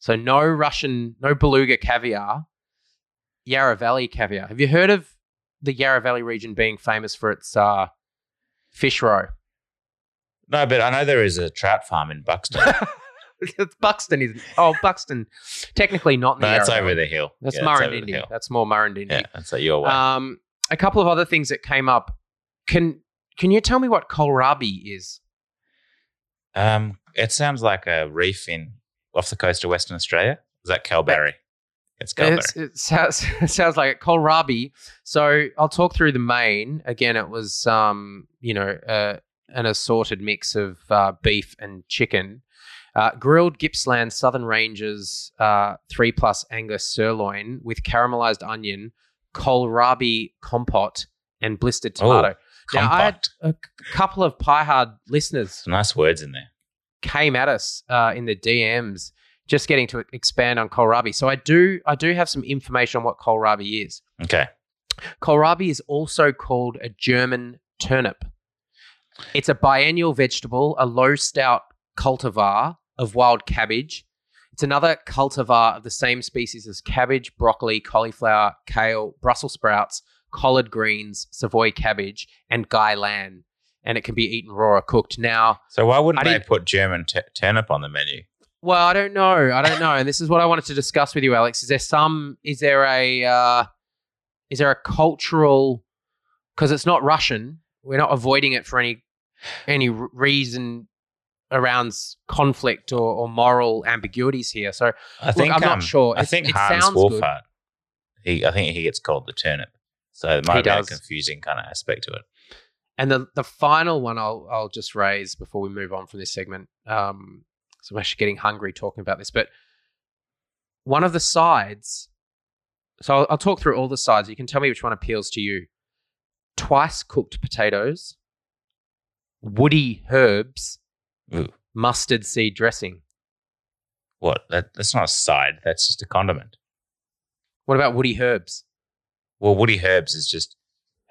so no Russian, no beluga caviar, Yarra Valley caviar. Have you heard of the Yarra Valley region being famous for its uh, fish roe? No, but I know there is a trout farm in Buxton. It's Buxton, isn't it? Oh, Buxton. Technically not in the no, Yarra that's Valley. Over the hill. That's yeah, Murrindindi. That's, that's more Murrindindi. Yeah, that's like your way. Um, a couple of other things that came up. Can Can you tell me what kohlrabi is? Um, it sounds like a reef in off the coast of Western Australia. Is that Kalbarri? It's it's, it, sounds, it sounds like it. Kohlrabi. So I'll talk through the main. Again, it was, um, you know, uh, an assorted mix of uh, beef and chicken. Uh, grilled Gippsland Southern Rangers uh, three-plus Angus sirloin with caramelised onion, kohlrabi compote, and blistered tomato. Ooh, now, I had a couple of Pie Hard listeners. Some nice words in there. Came at us uh, in the D Ms. Just getting to expand on kohlrabi. So I do I do have some information on what kohlrabi is. Okay. Kohlrabi is also called a German turnip. It's a biennial vegetable, a low stout cultivar of wild cabbage. It's another cultivar of the same species as cabbage, broccoli, cauliflower, kale, Brussels sprouts, collard greens, Savoy cabbage, and Guy Lan. And it can be eaten raw or cooked. Now, so why wouldn't they put German t- turnip on the menu? Well, I don't know. I don't know. And this is what I wanted to discuss with you, Alex. Is there some, is there a, uh, Is there a cultural, because it's not Russian, we're not avoiding it for any any reason around conflict or, or moral ambiguities here. So I think, look, I'm um, not sure. It's, I think it Hans sounds Wolfhard, good. He, I think he gets called the turnip. So it might he be does. a confusing kind of aspect to it. And the the final one I'll I'll just raise before we move on from this segment. Um, so I'm actually getting hungry talking about this, but one of the sides. So I'll, I'll talk through all the sides. You can tell me which one appeals to you. Twice cooked potatoes, woody herbs, Ooh. mustard seed dressing. What? That, that's not a side. That's just a condiment. What about woody herbs? Well, woody herbs is just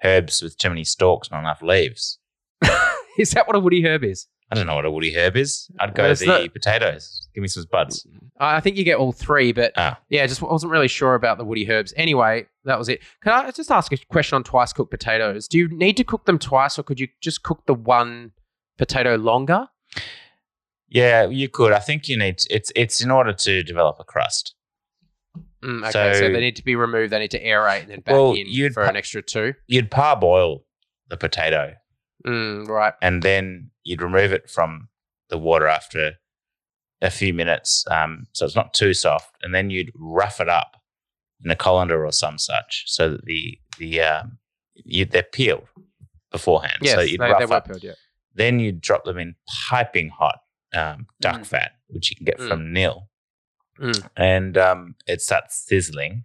herbs with too many stalks, not enough leaves. Is that what a woody herb is? I don't know what a woody herb is. I'd go well, the not... potatoes. Give me some buds. I think you get all three, but ah. yeah, just wasn't really sure about the woody herbs. Anyway, that was it. Can I just ask a question on twice cooked potatoes? Do you need to cook them twice, or could you just cook the one potato longer? Yeah, you could. I think you need to, it's it's in order to develop a crust. Mm, okay, so, so they need to be removed. They need to aerate and then back well, in for par- an extra two. You'd parboil the potato, mm, right? And then you'd remove it from the water after a few minutes, um, so it's not too soft. And then you'd rough it up in a colander or some such, so that the the um, you, they're peeled beforehand. Yes, so you'd they, rough they were up. peeled. Yeah. Then you'd drop them in piping hot um, duck mm. fat, which you can get mm. from nil. Mm. And um, it starts sizzling.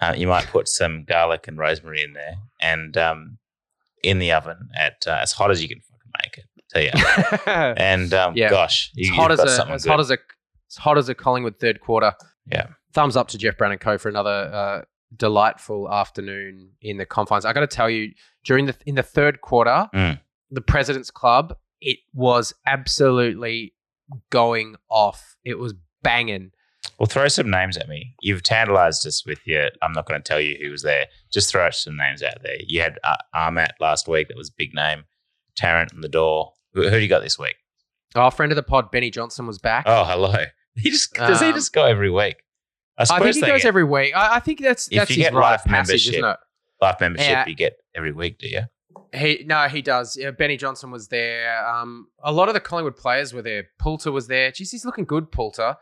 Uh, you might put some garlic and rosemary in there, and um, in the oven at uh, as hot as you can fucking make it. I tell you. And um, yeah. gosh, you, it's hot as a as good. hot as a as hot as a Collingwood third quarter. Yeah. Thumbs up to Jeff Brown and Co for another uh, delightful afternoon in the confines. I got to tell you, during the in the third quarter, mm. the President's Club, it was absolutely going off. It was banging. Well, throw some names at me. You've tantalised us with your, I'm not going to tell you who was there. Just throw some names out there. You had uh, Armat last week. That was a big name. Tarrant on the door. Who, who do you got this week? Our friend of the pod, Benny Johnson, was back. Oh, hello. He just um, Does he just go every week? I, I think he goes get, every week. I, I think that's, that's his rite of passage, isn't it? Life membership yeah. you get every week, do you? He No, he does. Yeah, Benny Johnson was there. Um, a lot of the Collingwood players were there. Poulter was there. Jeez, he's looking good, Poulter.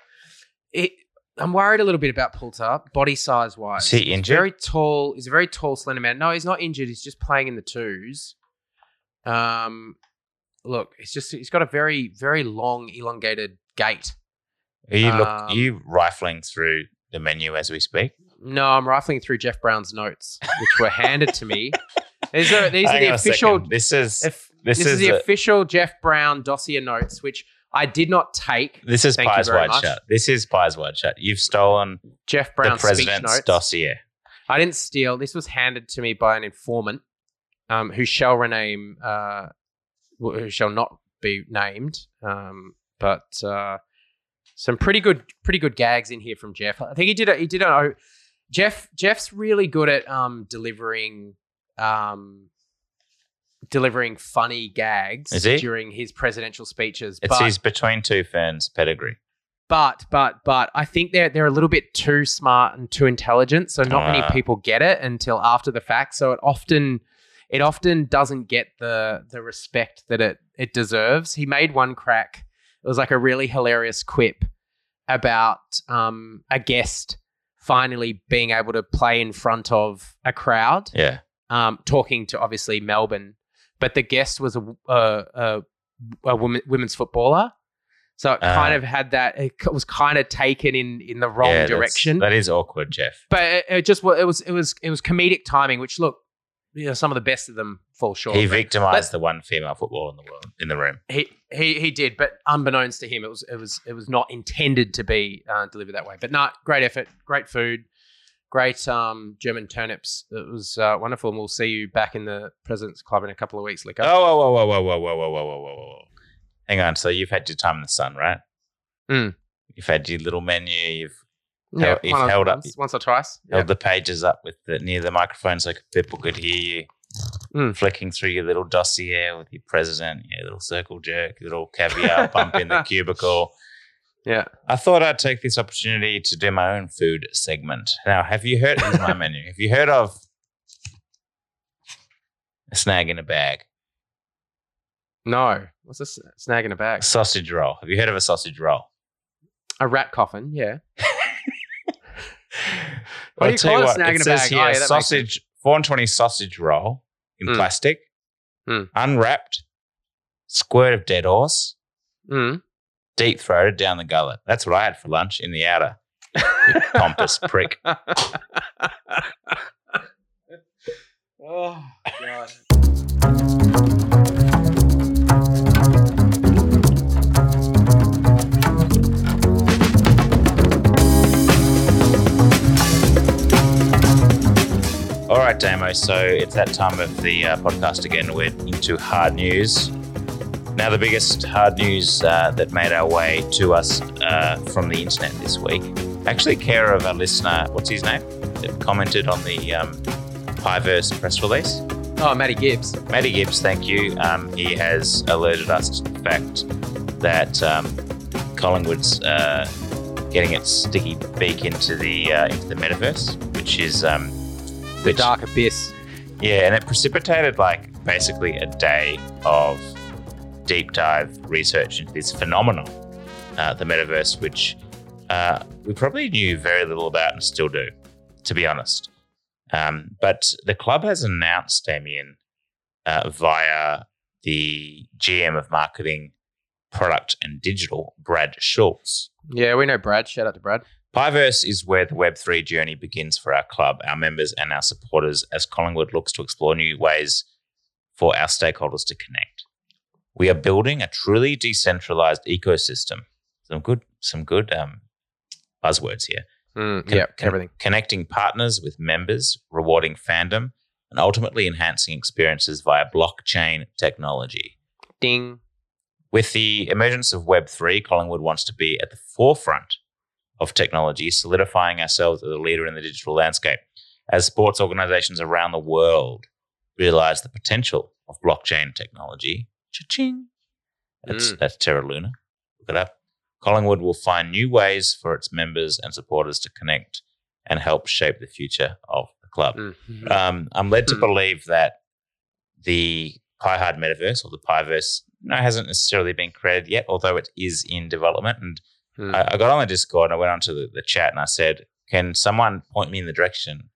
It, I'm worried a little bit about Poulter, body size wise. Is he injured? He's very tall. He's a very tall, slender man. No, he's not injured. He's just playing in the twos. Um, look, it's just he's got a very, very long, elongated gait. Are you look, um, are you rifling through the menu as we speak? No, I'm rifling through Jeff Brown's notes, which were handed to me. These are these Hang are the official. This is if, this, this is, is the a, official Jeff Brown dossier notes, which. I did not take. This is Pies Wide much. Shut. This is Pies Wide Shut. You've stolen Jeff Brown's the president's dossier. I didn't steal. This was handed to me by an informant, um, who shall rename, uh, who shall not be named. Um, but uh, some pretty good, pretty good gags in here from Jeff. I think he did. A, he did. A, Jeff. Jeff's really good at um, delivering. Um, delivering funny gags during his presidential speeches. It's but, his between two ferns pedigree. But, but, but I think they're, they're a little bit too smart and too intelligent, so not uh. many people get it until after the fact. So it often it often doesn't get the the respect that it, it deserves. He made one crack. It was like a really hilarious quip about um, a guest finally being able to play in front of a crowd. Yeah. Um, talking to, obviously, Melbourne. But the guest was a a, a, a woman, women's footballer, so it uh, kind of had that. It was kind of taken in, in the wrong yeah, direction. That is awkward, Jeff. But it, it just it was it was it was comedic timing. Which look, you know, some of the best of them fall short. He victimized but, the one female footballer in the world in the room. He he he did, but unbeknownst to him, it was it was it was not intended to be uh, delivered that way. But no, great effort, great food. Great um, German turnips. It was uh, wonderful, and we'll see you back in the President's Club in a couple of weeks, Lico. Oh, whoa, whoa, whoa, whoa, whoa, whoa, whoa, whoa, whoa, whoa. Hang on. So you've had your time in the sun, right? Mm. You've had your little menu. You've, yeah, held, you've held up. Once, once or twice. Held yeah. the pages up with the, near the microphone so people could hear you. Mm. Flicking through your little dossier with your president, your little circle jerk, your little caviar bump in the cubicle. Yeah, I thought I'd take this opportunity to do my own food segment. Now, have you heard? Here's my menu. Have you heard of A snag in a bag. No. What's a snag in a bag? Sausage roll. Have you heard of a sausage roll? A rat coffin, yeah. What do you call a snag in a bag? Here, oh, yeah, sausage, four twenty sausage roll in mm. plastic, mm. unwrapped, squirt of dead horse, mm. deep throated down the gullet. That's what I had for lunch in the outer, you pompous prick. Oh, God. All right, Damo, so it's that time of the uh, podcast again. We're into hard news. Now, the biggest hard news uh, that made our way to us uh, from the internet this week, actually care of a listener, what's his name, that commented on the um, Piverse press release. Oh, Matty Gibbs. Matty Gibbs, thank you. Um, he has alerted us to the fact that um, Collingwood's uh, getting its sticky beak into the, uh, into the metaverse, which is... Um, The dark abyss. Yeah, and it precipitated like basically a day of deep dive research into this phenomenon, uh, the metaverse, which uh, we probably knew very little about and still do, to be honest. Um, but the club has announced, Damien, uh, via the G M of Marketing, Product and Digital, Brad Schultz. Yeah, we know Brad. Shout out to Brad. Piverse is where the web three journey begins for our club, our members and our supporters as Collingwood looks to explore new ways for our stakeholders to connect. We are building a truly decentralized ecosystem. Some good some good um, buzzwords here. Mm, Con- yeah, everything. Con- connecting partners with members, rewarding fandom, and ultimately enhancing experiences via blockchain technology. Ding. With the emergence of web three, Collingwood wants to be at the forefront of technology, solidifying ourselves as a leader in the digital landscape. As sports organizations around the world realize the potential of blockchain technology, cha-ching, that's, mm. that's Terra Luna, look it up, Collingwood will find new ways for its members and supporters to connect and help shape the future of the club. Mm-hmm. Um, I'm led to mm. believe that the Pihard Metaverse or the Piverse no, hasn't necessarily been created yet, although it is in development. And Mm. I got on the Discord and I went onto the, the chat and I said, can someone point me in the direction,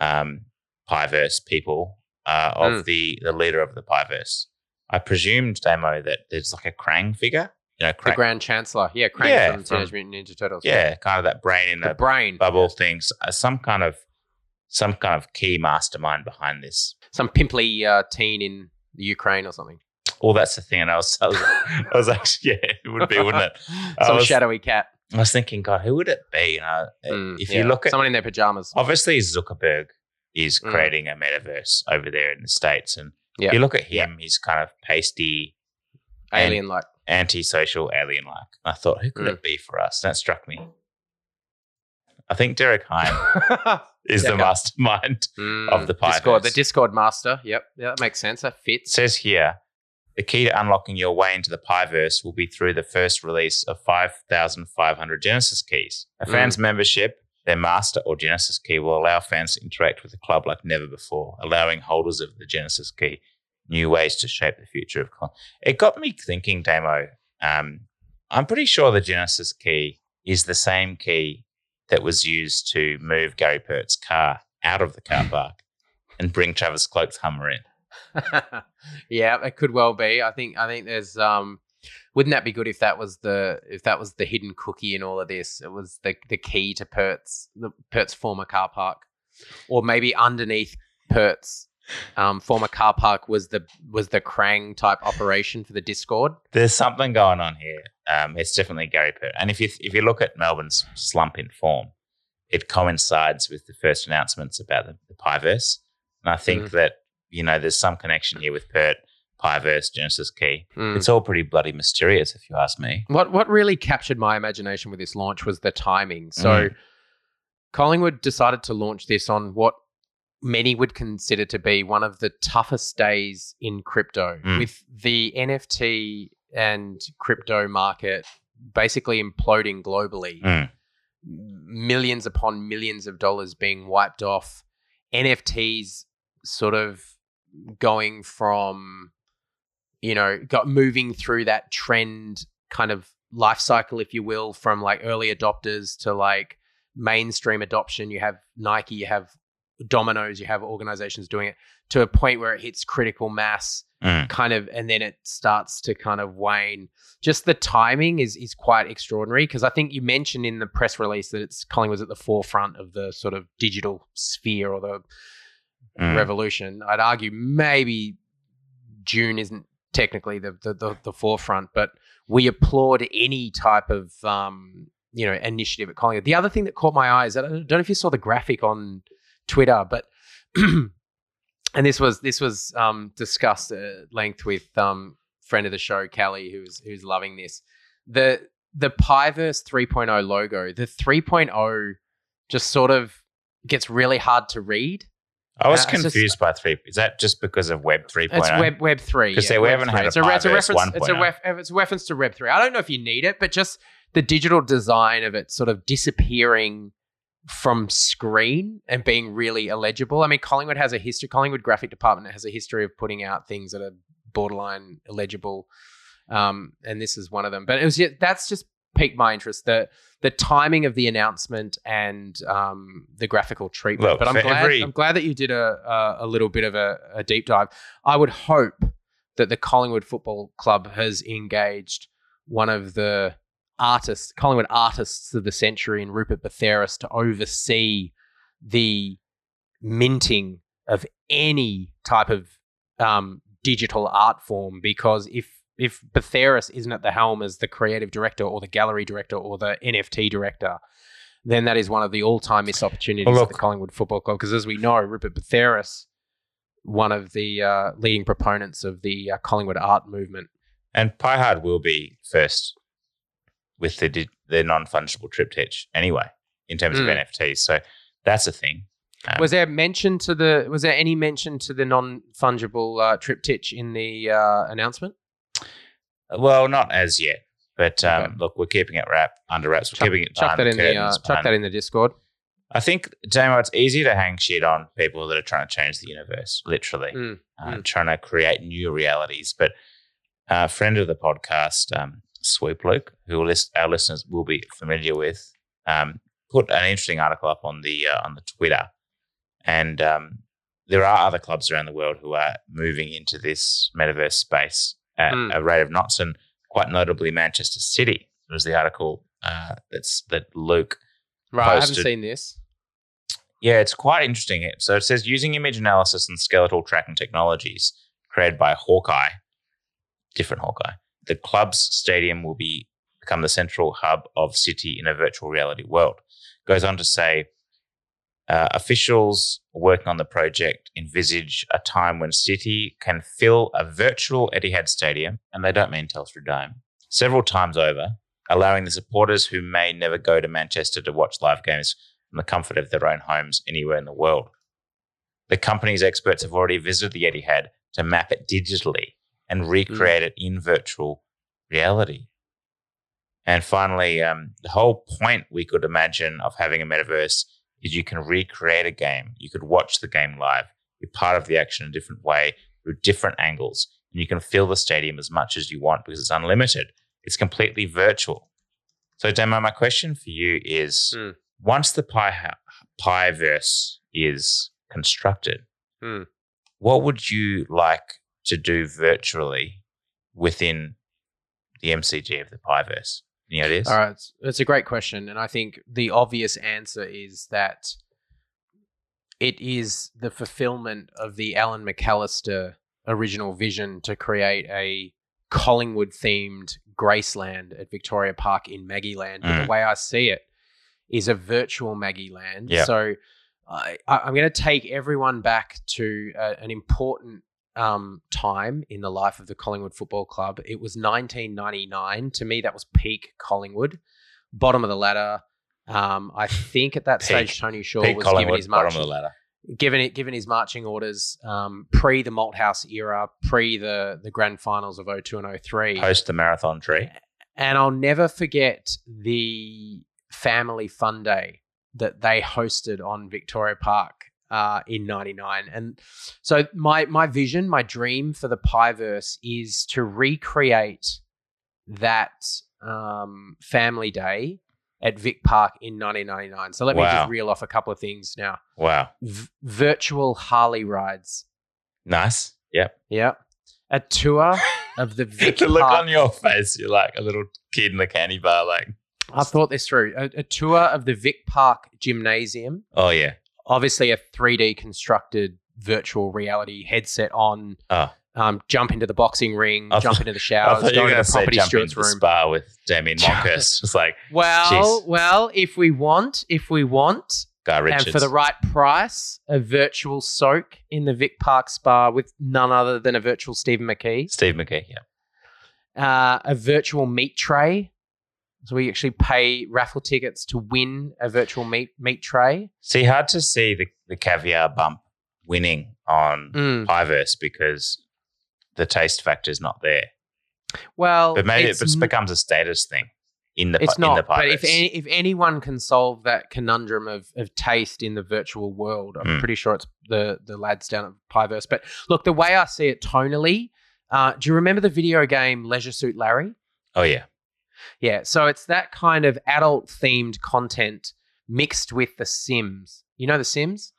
um, Piverse people, uh, of mm. the, the leader of the Piverse? I presumed, Damo, that there's like a Krang figure. You know, Krang. The Grand Chancellor. Yeah, Krang yeah, from Teenage Mutant Ninja Turtles. Yeah, yeah, kind of that brain in the, the brain. bubble yeah. thing. So, uh, some kind of some kind of key mastermind behind this. Some pimply uh, teen in the Ukraine or something. Well, that's the thing. And I was, I was, I was actually, yeah, it would be, wouldn't it? Some was, shadowy cat. I was thinking, God, who would it be? You know, mm, if yeah. you look at someone in their pajamas. Obviously, Zuckerberg is creating mm. a metaverse over there in the States, and yep. if you look at him, yep. he's kind of pasty, alien-like, antisocial, alien-like. And I thought, who could mm. it be for us? And that struck me. I think Derek Heim is Derek the mastermind mm. of the Piverse. Discord, the Discord master. Yep, yeah, that makes sense. That fits. It says here, the key to unlocking your way into the Piverse will be through the first release of five thousand five hundred Genesis keys. A fan's mm. membership, their master or Genesis key, will allow fans to interact with the club like never before, allowing holders of the Genesis key new ways to shape the future of club. It got me thinking, Damo, um, I'm pretty sure the Genesis key is the same key that was used to move Gary Pert's car out of the car park and bring Travis Cloke's Hummer in. Yeah, it could well be. I think I think there's um wouldn't that be good if that was the if that was the hidden cookie in all of this? It was the the key to Pert's the Pert's former car park. Or maybe underneath Pert's um former car park was the was the Krang type operation for the Discord. There's something going on here. Um it's definitely Gary Pert. And if you if you look at Melbourne's slump in form, it coincides with the first announcements about the, the Piverse. And I think mm. that you know, there's some connection here with Pert, Piverse, Genesis key. Mm. It's all pretty bloody mysterious, if you ask me. What what really captured my imagination with this launch was the timing. So mm. Collingwood decided to launch this on what many would consider to be one of the toughest days in crypto, mm. with the N F T and crypto market basically imploding globally, mm. millions upon millions of dollars being wiped off, N F Ts sort of going from, you know, got moving through that trend kind of life cycle, if you will, from like early adopters to like mainstream adoption. You have Nike, you have Domino's, you have organizations doing it, to a point where it hits critical mass, mm. kind of, and then it starts to kind of wane. Just the timing is is quite extraordinary, because I think you mentioned in the press release that it's Collingwood's at the forefront of the sort of digital sphere or the mm. revolution. I'd argue maybe June isn't technically the the, the the forefront, but we applaud any type of um you know initiative at Collingwood. The other thing that caught my eye is that I don't know if you saw the graphic on Twitter, but and this was this was um, discussed at length with um, friend of the show Callie, who's who's loving this. The the Piverse three point oh logo, the three point oh just sort of gets really hard to read. I was uh, confused just, by three. Is that just because of Web three point oh? It's Web Web three. Because yeah, we haven't had a Piverse one point oh. It's a ref, it's a reference to Web three. I don't know if you need it, but just the digital design of it sort of disappearing from screen and being really illegible. I mean, Collingwood has a history, Collingwood graphic department has a history of putting out things that are borderline illegible. Um, and this is one of them, but it was just, that's just piqued my interest. The, the timing of the announcement and um, the graphical treatment, Look, but I'm glad, every- I'm glad that you did a, a, a little bit of a, a deep dive. I would hope that the Collingwood Football Club has engaged one of the artists, Collingwood artists of the century, in Rupert Betheris, to oversee the minting of any type of um, digital art form, because if if Betheris isn't at the helm as the creative director or the gallery director or the N F T director, then that is one of the all-time missed opportunities well, look, at the Collingwood Football Club, because as we know, Rupert Betheris, one of the uh, leading proponents of the uh, Collingwood art movement. And Piehard will be first with the the non-fungible triptych anyway, in terms mm. of N F Ts, so that's a thing. Um, was there mention to the? Was there any mention to the non-fungible uh, triptych in the uh, announcement? Well, not as yet, but um, okay. Look, we're keeping it wrap under wraps. We're chuck, keeping it chuck that in the uh, chuck that in the Discord. I think, Damo, it's easy to hang shit on people that are trying to change the universe, literally, mm. Uh, mm. trying to create new realities. But a friend of the podcast, Um, Sweep Luke, who our listeners will be familiar with, um, put an interesting article up on the uh, on the Twitter, and um, there are other clubs around the world who are moving into this metaverse space at mm. a rate of knots, and quite notably Manchester City was the article uh, that's that Luke right, posted. I haven't seen this. Yeah, it's quite interesting. So it says, using image analysis and skeletal tracking technologies created by Hawkeye, different Hawkeye, the club's stadium will be become the central hub of City in a virtual reality world. Goes on to say, uh, officials working on the project envisage a time when City can fill a virtual Etihad Stadium, and they don't mean Telstra Dome, several times over, allowing the supporters who may never go to Manchester to watch live games from the comfort of their own homes anywhere in the world. The company's experts have already visited the Etihad to map it digitally and recreate it in virtual reality. And finally, um, the whole point we could imagine of having a metaverse is you can recreate a game. You could watch the game live. You're part of the action in a different way through different angles. And you can fill the stadium as much as you want because it's unlimited. It's completely virtual. So, Damo, my question for you is, mm. once the pie, Piverse is constructed, mm. what would you like to do virtually within the M C G of the Piverse? You know, it is. All right. It's, it's a great question. And I think the obvious answer is that it is the fulfillment of the Alan McAllister original vision to create a Collingwood-themed Graceland at Victoria Park in Maggieland. Mm. The way I see it is a virtual Maggieland. Yeah. So I, I'm going to take everyone back to a, an important Um, time in the life of the Collingwood Football Club. It was nineteen ninety-nine. To me, that was peak Collingwood, bottom of the ladder. Um, I think at that peak, stage, Tony Shaw was given his marching, bottom of the ladder. given it, given his marching orders. Um, pre the Malthouse era, pre the the grand finals of oh two and oh three, post the marathon tree. And I'll never forget the family fun day that they hosted on Victoria Park. uh, in ninety-nine. And so my my vision, my dream for the Pieverse is to recreate that um, family day at Vic Park in nineteen ninety-nine. So let wow. me just reel off a couple of things now. Wow. V- virtual Harley rides. Nice. Yep. Yep. A tour of the Vic the Park. The look on your face, you're like a little kid in a candy bar. Like I thought this through. A, a tour of the Vic Park Gymnasium. Oh, yeah. Obviously a three D constructed virtual reality headset on. Oh. Um, jump into the boxing ring, I jump th- into the showers, go to the property steward's room. The spa with Damien Monkhurst. It's like, well, geez. well, if we want, if we want, Guy Richards. And for the right price, a virtual soak in the Vic Park spa with none other than a virtual Stephen McKee. Steve McKee, yeah. Uh, a virtual meat tray. So we actually pay raffle tickets to win a virtual meat meat tray. See, hard to see the, the caviar bump winning on mm. Pieverse because the taste factor is not there. Well, but maybe it just becomes a status thing in the it's in not. The but if any, if anyone can solve that conundrum of of taste in the virtual world, I'm mm. pretty sure it's the the lads down at Pieverse. But look, the way I see it tonally, uh, do you remember the video game Leisure Suit Larry? Oh yeah, yeah. So it's that kind of adult themed content mixed with The Sims. You know The Sims?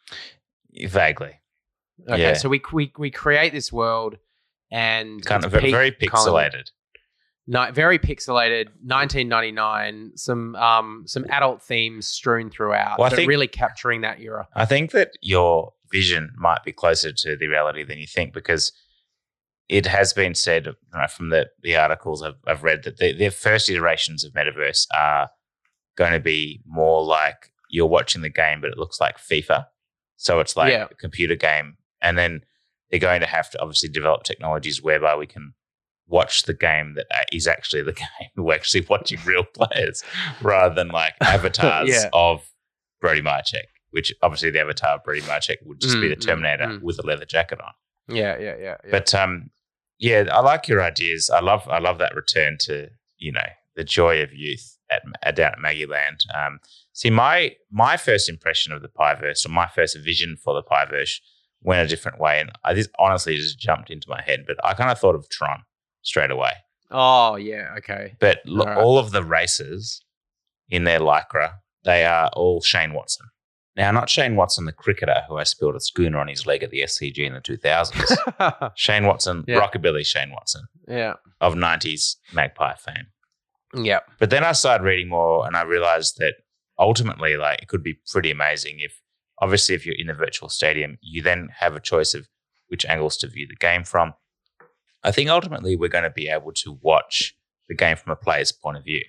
Vaguely. Okay, yeah. So we we we create this world. And kind of very, very pixelated. No, very pixelated. nineteen ninety-nine. Some um, some adult themes strewn throughout, well, but think, really capturing that era. I think that your vision might be closer to the reality than you think, because it has been said, you know, from the, the articles I've, I've read that the, their first iterations of Metaverse are going to be more like you're watching the game, but it looks like FIFA. So it's like yeah. a computer game, and then they're going to have to obviously develop technologies whereby we can watch the game that is actually the game. We're actually watching real players rather than like avatars yeah. of Brodie Marchek, which obviously the avatar of Brodie Marchek would just mm, be the Terminator mm, mm. with a leather jacket on. Yeah, yeah, yeah, yeah. But um, yeah, I like your ideas. I love, I love that return to, you know, the joy of youth at, at down at Maggie Land. Um, see, my my first impression of the Pieverse, or my first vision for the Pieverse, went a different way, and I just honestly just jumped into my head. But I kind of thought of Tron straight away. Oh yeah, okay. But look, all, right. all of the racers in their lycra, they are all Shane Watson. Now, not Shane Watson, the cricketer who I spilled a schooner on his leg at the S C G in the two thousands. Shane Watson, yeah. rockabilly Shane Watson, yeah, of nineties Magpie fame. Yeah. But then I started reading more, and I realized that ultimately, like, it could be pretty amazing if. Obviously, if you're in a virtual stadium, you then have a choice of which angles to view the game from. I think ultimately we're going to be able to watch the game from a player's point of view.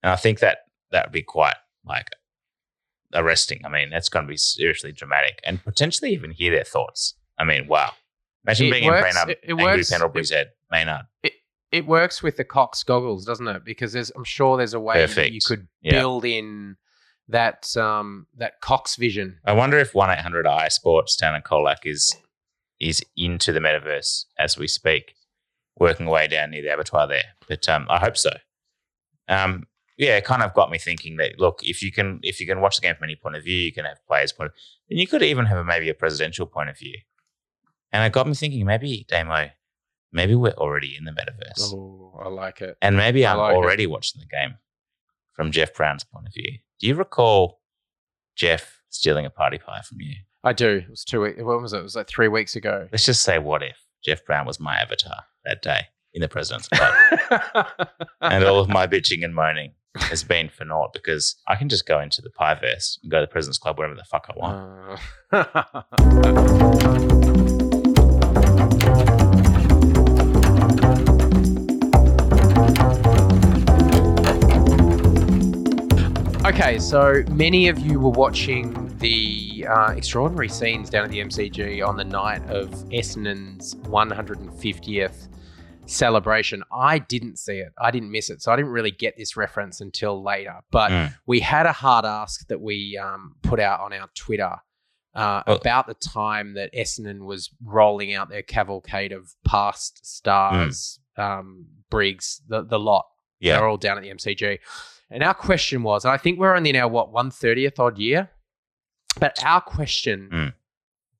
And I think that that would be quite, like, arresting. I mean, that's going to be seriously dramatic, and potentially even hear their thoughts. I mean, wow. Imagine it being works, in Brainerd, it, it Angry works, Pendlebury's head, Maynard. It, it works with the Cox goggles, doesn't it? Because there's, I'm sure there's a way Perfect. that you could build yeah. in That um that Cox vision. I wonder if one eight hundred I Sports down in Colac is is into the Metaverse as we speak, working away down near the abattoir there. But um, I hope so. Um, yeah, it kind of got me thinking that look, if you can if you can watch the game from any point of view, you can have players' point of view, and you could even have a, maybe a presidential point of view. And it got me thinking, maybe Damo, maybe we're already in the Metaverse. Oh, I like it. And maybe I'm like already it. watching the game from Jeff Brown's point of view. Do you recall Jeff stealing a party pie from you? I do. It was two weeks. When was it? It was like three weeks ago. Let's just say, what if Jeff Brown was my avatar that day in the President's Club, and all of my bitching and moaning has been for naught because I can just go into the Pieverse and go to the President's Club wherever the fuck I want. Uh. Okay, so many of you were watching the uh, extraordinary scenes down at the M C G on the night of Essendon's one hundred fiftieth celebration. I didn't see it. I didn't miss it, so I didn't really get this reference until later. But mm. we had a hard ask that we um, put out on our Twitter uh, oh. about the time that Essendon was rolling out their cavalcade of past stars, mm. um, Briggs, the, the lot. Yeah. They're all down at the M C G. And our question was, and I think we're only in our, what, one hundred thirtieth odd year? But our question mm.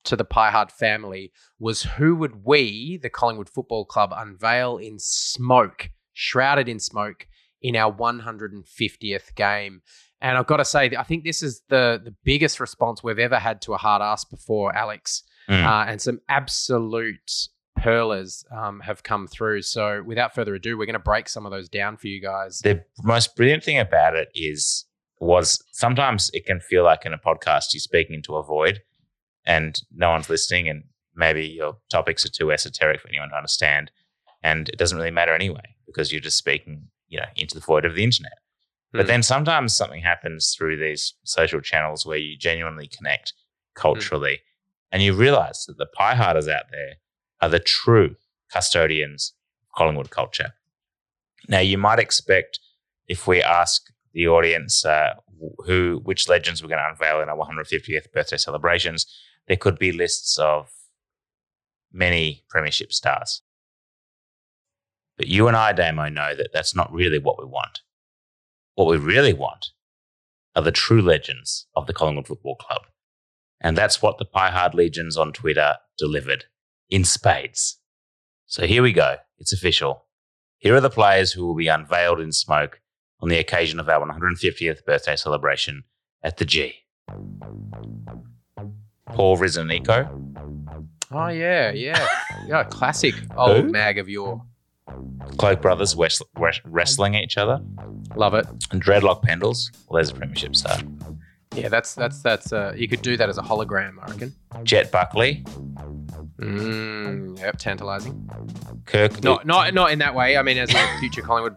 to the Piehard family was, who would we, the Collingwood Football Club, unveil in smoke, shrouded in smoke, in our one hundred fiftieth game? And I've got to say, I think this is the, the biggest response we've ever had to a hard ass before, Alex. Mm. Uh, and some absolute pearlers um, have come through. So without further ado, we're going to break some of those down for you guys. The most brilliant thing about it is was sometimes it can feel like in a podcast you're speaking into a void and no one's listening, and maybe your topics are too esoteric for anyone to understand, and it doesn't really matter anyway because you're just speaking, you know, into the void of the internet. But mm. then sometimes something happens through these social channels where you genuinely connect culturally mm. and you realise that the Pieharders out there are the true custodians of Collingwood culture. Now, you might expect if we ask the audience uh, who, which legends we're going to unveil in our one hundred fiftieth birthday celebrations, there could be lists of many premiership stars. But you and I, Damo, know that that's not really what we want. What we really want are the true legends of the Collingwood Football Club. And that's what the Piehard Legions on Twitter delivered in spades. So here we go. It's official. Here are the players who will be unveiled in smoke on the occasion of our one hundred fiftieth birthday celebration at the G. Paul Rizanico. Oh, yeah, yeah. yeah classic old who? Mag of yore. Cloke brothers west, west, wrestling each other. Love it. And Dreadlock Pendles. Well, there's a premiership star. Yeah, that's that's that's. Uh, you could do that as a hologram, I reckon. Jet Buckley. Mm, yep, tantalising. Kirk. Not not not in that way. I mean, as a future Collingwood,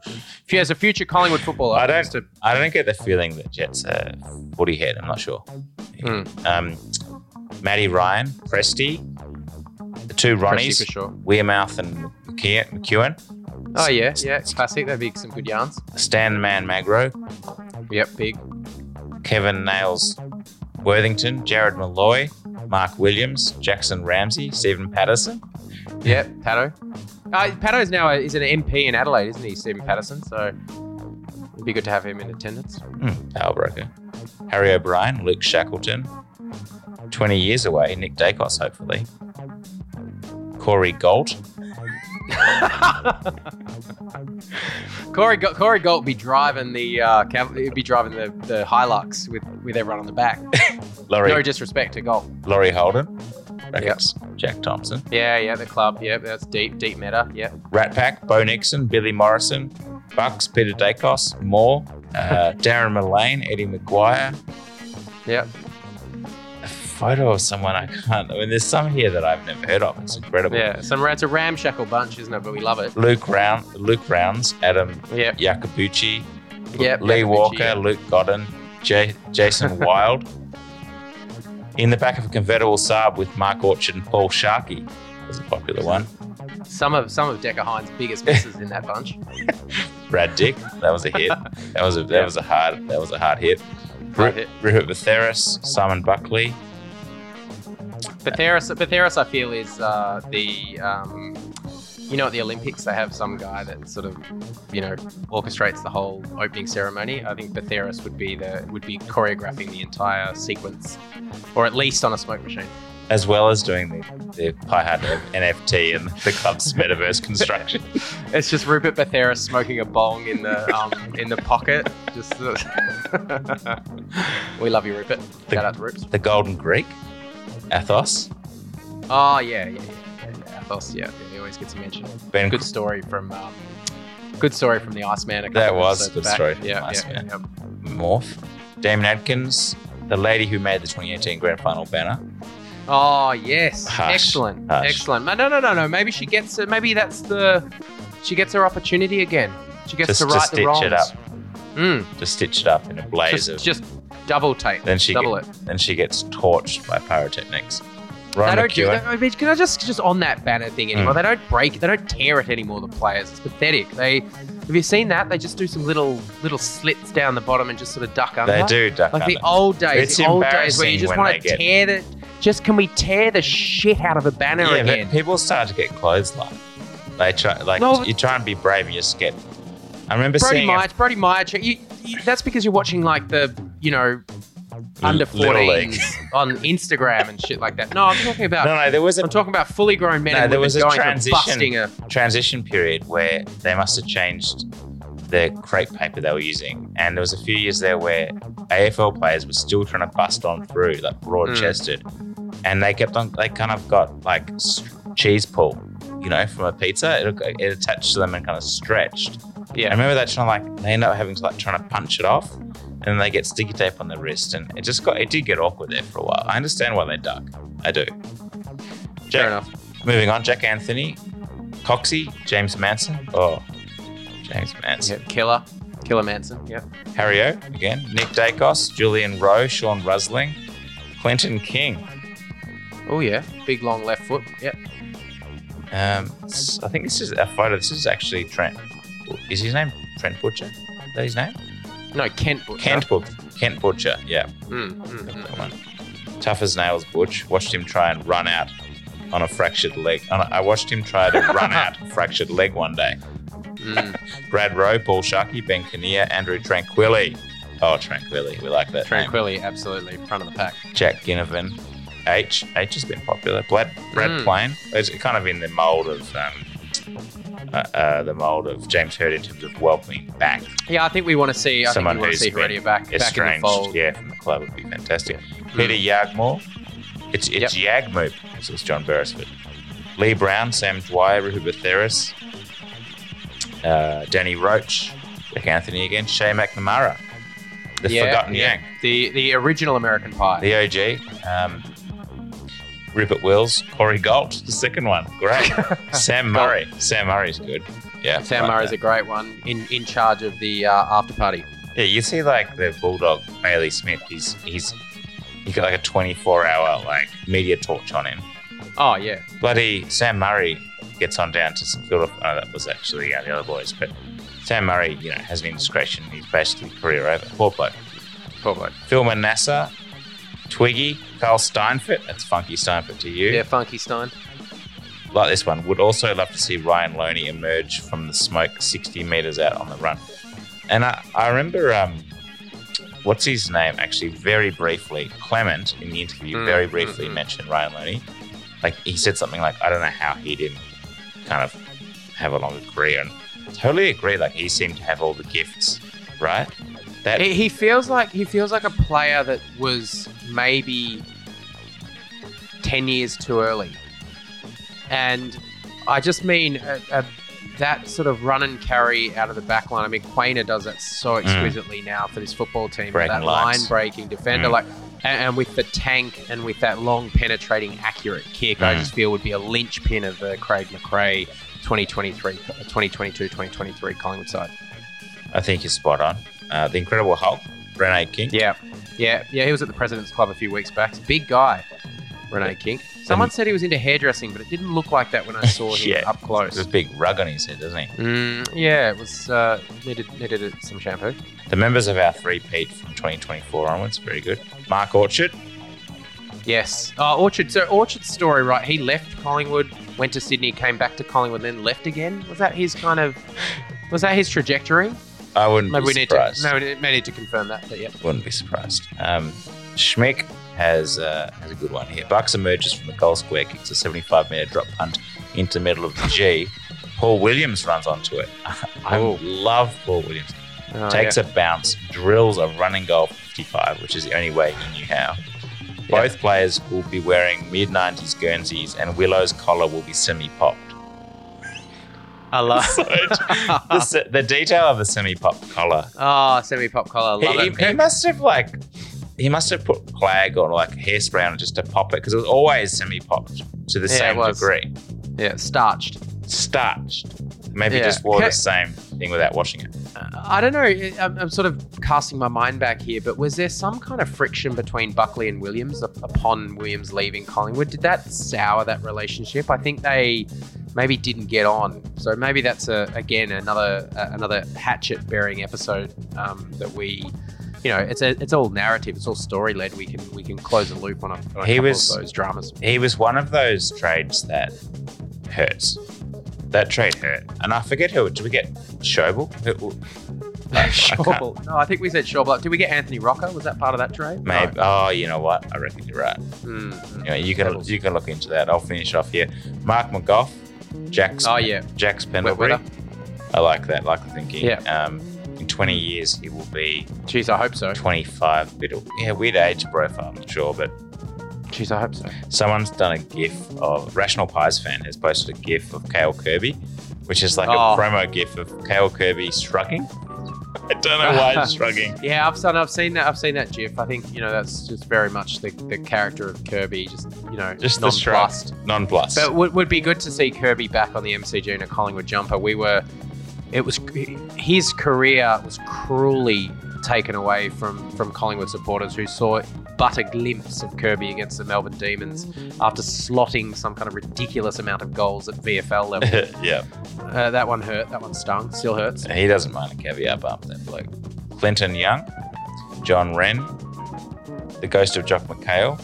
as a future Collingwood footballer. I don't. To... I don't get the feeling that Jet's a footy head. I'm not sure. Mm. Um, Matty Ryan, Presty, the two Ronnies, for sure. Weirmouth and McEwen. Oh, yeah, yeah, classic. That'd be some good yarns. Stan Man Magro. Yep, big. Kevin Nails Worthington, Jared Malloy, Mark Williams, Jackson Ramsey, Stephen Patterson. Yep, Pato. Uh, Pato's now a, is an M P in Adelaide, isn't he, Stephen Patterson? So it'd be good to have him in attendance. Mm, power broker. Harry O'Brien, Luke Shackleton. twenty years away, Nick Daicos, hopefully. Corey Golt. Corey Golt, Corey Golt be driving the uh, cav- he'd be driving the, the Hilux with, with everyone on the back. Laurie, no disrespect to Golt. Laurie Holden, Reckons, yep. Jack Thompson. Yeah, yeah, the club. Yep, that's deep, deep meta. Yep. Rat Pack, Bo Nixon, Billy Morrison, Bucks, Peter Daicos, Moore, uh, Darren Mullane, Eddie Maguire. Yep. Photo of someone I can't. I mean, there's some here that I've never heard of. It's incredible. Yeah, some it's a ramshackle bunch, isn't it? But we love it. Luke Round, Luke Rounds, Adam yep. Yakabuchi, yep, Lee Yakabuchi, Walker, yep. Luke Godden, J- Jason Wilde. In the back of a convertible Saab with Mark Orchard and Paul Sharkey. That's a popular one. Some of some of Decker Hines' biggest misses in that bunch. Brad Dick, that was a hit. That was a that yep. was a hard that was a hard hit. Hard hit. Rupert Betheris, Simon Buckley. Betheris, Betheris, I feel, is uh, the, um, you know, at the Olympics, they have some guy that sort of, you know, orchestrates the whole opening ceremony. I think Betheris would be the would be choreographing the entire sequence, or at least on a smoke machine. As well as doing the, the Piehard N F T and the club's metaverse construction. It's just Rupert Betheris smoking a bong in the um, in the pocket. Just uh, we love you, Rupert. The, Shout out to Rupes. The Golden Greek. Athos. Oh, yeah, yeah, yeah. Athos, yeah. He always gets a mention. Ben good story from um, good story from the Iceman. That was a good back. story from yeah, the Iceman. Yeah, yeah. Morph. Damon Adkins, the lady who made the twenty eighteen Grand Final banner. Oh, yes. Hush. Excellent. Hush. Excellent. No, no, no, no. Maybe she gets it. Maybe that's the... She gets her opportunity again. She gets just, to right the wrongs. Just stitch it up. Mm. Just stitch it up in a blaze just, of... Just, Double tape. Then she double get, it. Then she gets torched by pyrotechnics. Ryan they don't do that. I mean, can I just just on that banner thing anymore? Mm. They don't break. They don't tear it anymore. The players. It's pathetic. They have you seen that? They just do some little little slits down the bottom and just sort of duck under. They do duck like under. Like the old days. It's the old days where you just want to get... tear the. Just can we tear the shit out of a banner yeah, again? But people start to get clothesline. They try like no, you try and be brave and you just get. I remember Brody seeing Meyer, a... Brody Meyer. You, you, that's because you're watching like the. You know, under fourteens on Instagram and shit like that. No, I'm talking about. No, no, there was. A, I'm talking about fully grown men. No, and there was a transition a transition period where they must have changed the crepe paper they were using, and there was a few years there where A F L players were still trying to bust on through, like broad chested, mm. and they kept on. They kind of got like cheese pull, you know, from a pizza. It, it attached to them and kind of stretched. Yeah, I remember that trying to like they end up having to like trying to punch it off, and then they get sticky tape on the wrist, and it just got it did get awkward there for a while. I understand why they duck. I do. Jack, fair enough. Moving on, Jack Anthony, Coxie, James Manson. Oh, James Manson, yep. Killer, Killer Manson. Yep. Harry O again. Nick Daicos, Julian Rowe, Sean Rusling, Quentin King. Oh yeah, big long left foot. Yep. Um, I think this is a photo. This is actually Trent. Is his name Trent Butcher? Is that his name? No, Kent Butcher. Kent, Bu- Kent Butcher, yeah. Mm, mm, that one. Mm. Tough as nails, Butch. Watched him try and run out on a fractured leg. On a, I watched him try to run out a fractured leg one day. Mm. Brad Rowe, Paul Sharkey, Ben Kinnear, Andrew Tranquilli. Oh, Tranquilli. We like that Tranquilli, name. Absolutely. Front of the pack. Jack Ginnivan. H. H has been popular. Brad, Brad mm. Plain. It's kind of in the mould of... Um, Uh, uh, the mould of James Hird in terms of welcoming back. Yeah, I think we want to see. I Someone think we want to see Hirdy back, back in the fold. Yeah, from the club would be fantastic. Mm. Peter Yagmore, it's it's yep. Yagmoop. So it's John Beresford, Lee Brown, Sam Dwyer, Rehuba Theris, uh, Danny Roach, Jack Anthony again, Shea McNamara, the yeah, forgotten yeah. Yang, the the original American Pie, the O G. Um, Rupert Wills, Corey Galt, the second one. Great. Sam Murray. Sam Murray's good. Yeah. Sam like Murray's that. a great one in, in charge of the uh, after party. Yeah, you see like the bulldog Bailey Smith. He's he's he got like a twenty-four hour like media torch on him. Oh yeah. Bloody Sam Murray gets on down to some field of. Oh, that was actually uh, the other boys, but Sam Murray, you know, has an indiscretion. He's basically career over. Poor bloke. Poor bloke. Phil Manassa. Twiggy, Carl Steinfort, that's Funky Steinfort to you. Yeah, Funky Stein. Like this one, would also love to see Ryan Loney emerge from the smoke sixty metres out on the run. And I, I remember, um, what's his name, actually, very briefly, Clement, in the interview, mm. very briefly mm-hmm. mentioned Ryan Loney. Like, he said something like, I don't know how he didn't kind of have a longer career. And I totally agree, like, he seemed to have all the gifts, right? That he, he feels like he feels like a player that was maybe ten years too early. And I just mean a, a, that sort of run and carry out of the back line. I mean, Quainer does that so exquisitely mm. now for this football team. Breaking that line-breaking defender. Mm. like, and, and with the tank and with that long, penetrating, accurate kick, mm. I just feel would be a linchpin of the Craig McRae twenty twenty-three, twenty twenty-two, twenty twenty-three Collingwood side. I think you're spot on. Uh, the Incredible Hulk, Renee King. Yeah, yeah, yeah. He was at the President's Club a few weeks back. Big guy, Renee King. Someone um, said he was into hairdressing, but it didn't look like that when I saw him yeah. up close. There's a big rug on his head, doesn't he? Mm, yeah, it was uh, needed needed some shampoo. The members of our three-peat from twenty twenty-four onwards, very good. Mark Orchard. Yes, uh, Orchard. So Orchard's story, right? He left Collingwood, went to Sydney, came back to Collingwood, then left again. Was that his kind of? Was that his trajectory? I wouldn't Maybe be surprised. Maybe we need to, no, we need to confirm that, but yeah. Wouldn't be surprised. Um, Schmick has, uh, has a good one here. Bucks emerges from the goal square, kicks a seventy-five metre drop punt into the middle of the G. Paul Williams runs onto it. I Ooh. love Paul Williams. Oh, Takes yeah. a bounce, drills a running goal fifty-five, which is the only way he knew how. Both yeah. players will be wearing mid-nineties Guernseys and Willow's collar will be semi-popped. I love so, the, the detail of a semi-pop collar. Oh, semi-pop collar. Love he, it. He, he must have like, he must have put flag or like hairspray on it just to pop it because it was always semi-popped to the yeah, same degree. Yeah, starched. Starched. Maybe yeah. just wore okay. the same thing without washing it. Uh, I don't know. I'm, I'm sort of casting my mind back here, but was there some kind of friction between Buckley and Williams upon Williams leaving Collingwood? Did that sour that relationship? I think they... maybe didn't get on. So maybe that's, a, again, another uh, another hatchet-bearing episode um, that we, you know, it's a, it's all narrative. It's all story-led. We can we can close a loop on a, on a he couple was, of those dramas. He was one of those trades that hurts. That trade hurt. And I forget who. Did we get Schobel? Who, Shawball. I no, I think we said Shawball. Did we get Anthony Rocker? Was that part of that trade? Maybe. No. Oh, you know what? I reckon you're right. Mm. Anyway, you can you can look into that. I'll finish off here. Mark McGough, Jack's. Oh yeah. Jack's Pendlebury. I like that. Like the thinking. Yeah. Um, in twenty years, he will be. Jeez, I hope so. twenty-five. Middle. Yeah, weird age profile, I'm sure, but. Jeez, I hope so. Someone's done a GIF of Rational Pies fan has posted a GIF of Cale Kirby, which is like oh. a promo GIF of Cale Kirby shrugging. I don't know why he's shrugging. Yeah, I've seen, I've seen that. I've seen that GIF. I think you know that's just very much the, the character of Kirby. Just you know, just nonplussed, nonplussed. But would would be good to see Kirby back on the M C G in a Collingwood jumper. We were, it was his career was cruelly taken away from from Collingwood supporters who saw but a glimpse of Kirby against the Melbourne Demons after slotting some kind of ridiculous amount of goals at V F L level. Yeah. Uh, that one hurt. That one stung. Still hurts. He doesn't mind a caviar bump, that bloke. Clinton Young, John Wren, the ghost of Jock McHale,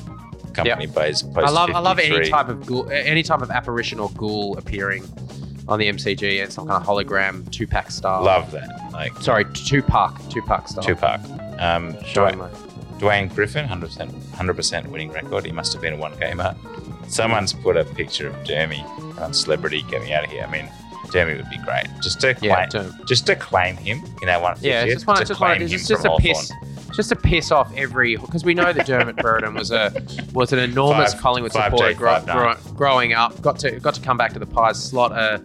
company yep. based post I love, I love any type of ghoul, any type of apparition or ghoul appearing on the M C G and some kind of hologram Tupac style. Love that. Like, Sorry, Tupac. Tupac style. Tupac. Um, Showing my... Dwayne Griffin, one hundred percent winning record. He must have been a one-gamer. Someone's put a picture of Jeremy on Celebrity getting out of here. I mean, Jeremy would be great. Just to claim, yeah, to, just to claim him, you know, one yeah, just want to just claim him just from Hawthorn. Piss, just to piss off every, because we know that Dermot Burton was a was an enormous five, Collingwood five supporter G, gro- gro- growing up. Got to got to come back to the Pies, slot a,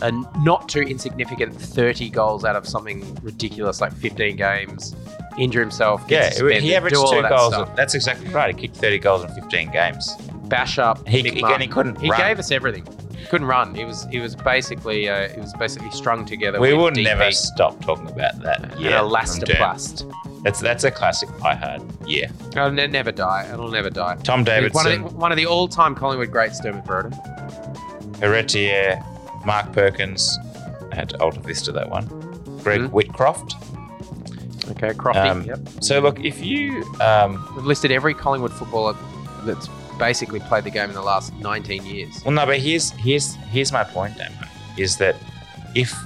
a not too insignificant thirty goals out of something ridiculous like fifteen games. Injure himself. Get yeah, suspended, he averaged two that goals. Of, that's exactly right. He kicked thirty goals in fifteen games. Bash up. He, he again, he couldn't. He run. gave us everything. He couldn't run. He was. He was basically. Uh, he was basically strung together. We will D P. Never stop talking about that. Yeah, an elastoplast. That's that's a classic iHeart. Yeah. It'll never die. It'll never die. Tom Davidson. One of the, one of the all-time Collingwood greats, Dermot Burton. Heretier, Mark Perkins. I had to alter this to that one. Greg mm-hmm. Whitcroft. Okay, Crofty, um, yep. So, look, if you... Um, We've listed every Collingwood footballer that's basically played the game in the last nineteen years. Well, no, but here's here's here's my point, Damon, is that if,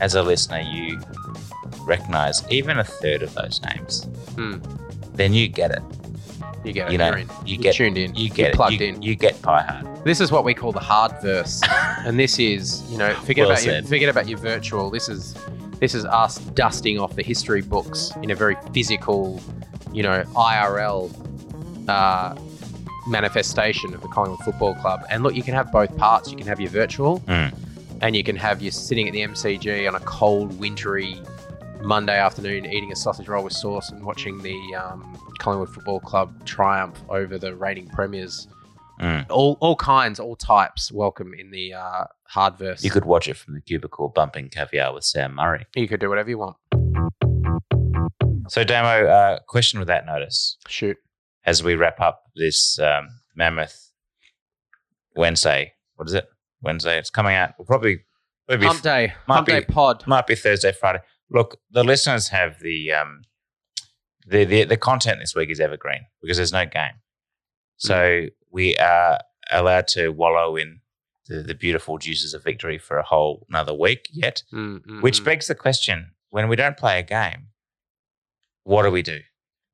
as a listener, you recognise even a third of those names, mm. then you get it. You get it. You know, You're in. You get, tuned in. You get You're plugged you, in. You get pie hard. This is what we call the hard verse. And this is, you know, forget well about said. your forget about your virtual. This is... This is us dusting off the history books in a very physical, you know, I R L uh, manifestation of the Collingwood Football Club. And look, you can have both parts. You can have your virtual mm. and you can have your sitting at the M C G on a cold, wintry Monday afternoon eating a sausage roll with sauce and watching the um, Collingwood Football Club triumph over the reigning premiers. Mm. All all kinds, all types, welcome in the uh, hard verse. You could watch it from the cubicle bumping caviar with Sam Murray. You could do whatever you want. So, Damo, uh, question with that notice. Shoot. As we wrap up this um, mammoth Wednesday, what is it? Wednesday, it's coming out. We'll probably maybe Hump Day. Hump be, Day pod. Might be Thursday, Friday. Look, the listeners have the um, the, the the content this week is evergreen because there's no game. So. Mm. We are allowed to wallow in the, the beautiful juices of victory for a whole another week yet, mm, mm, which mm. begs the question, when we don't play a game, what do we do?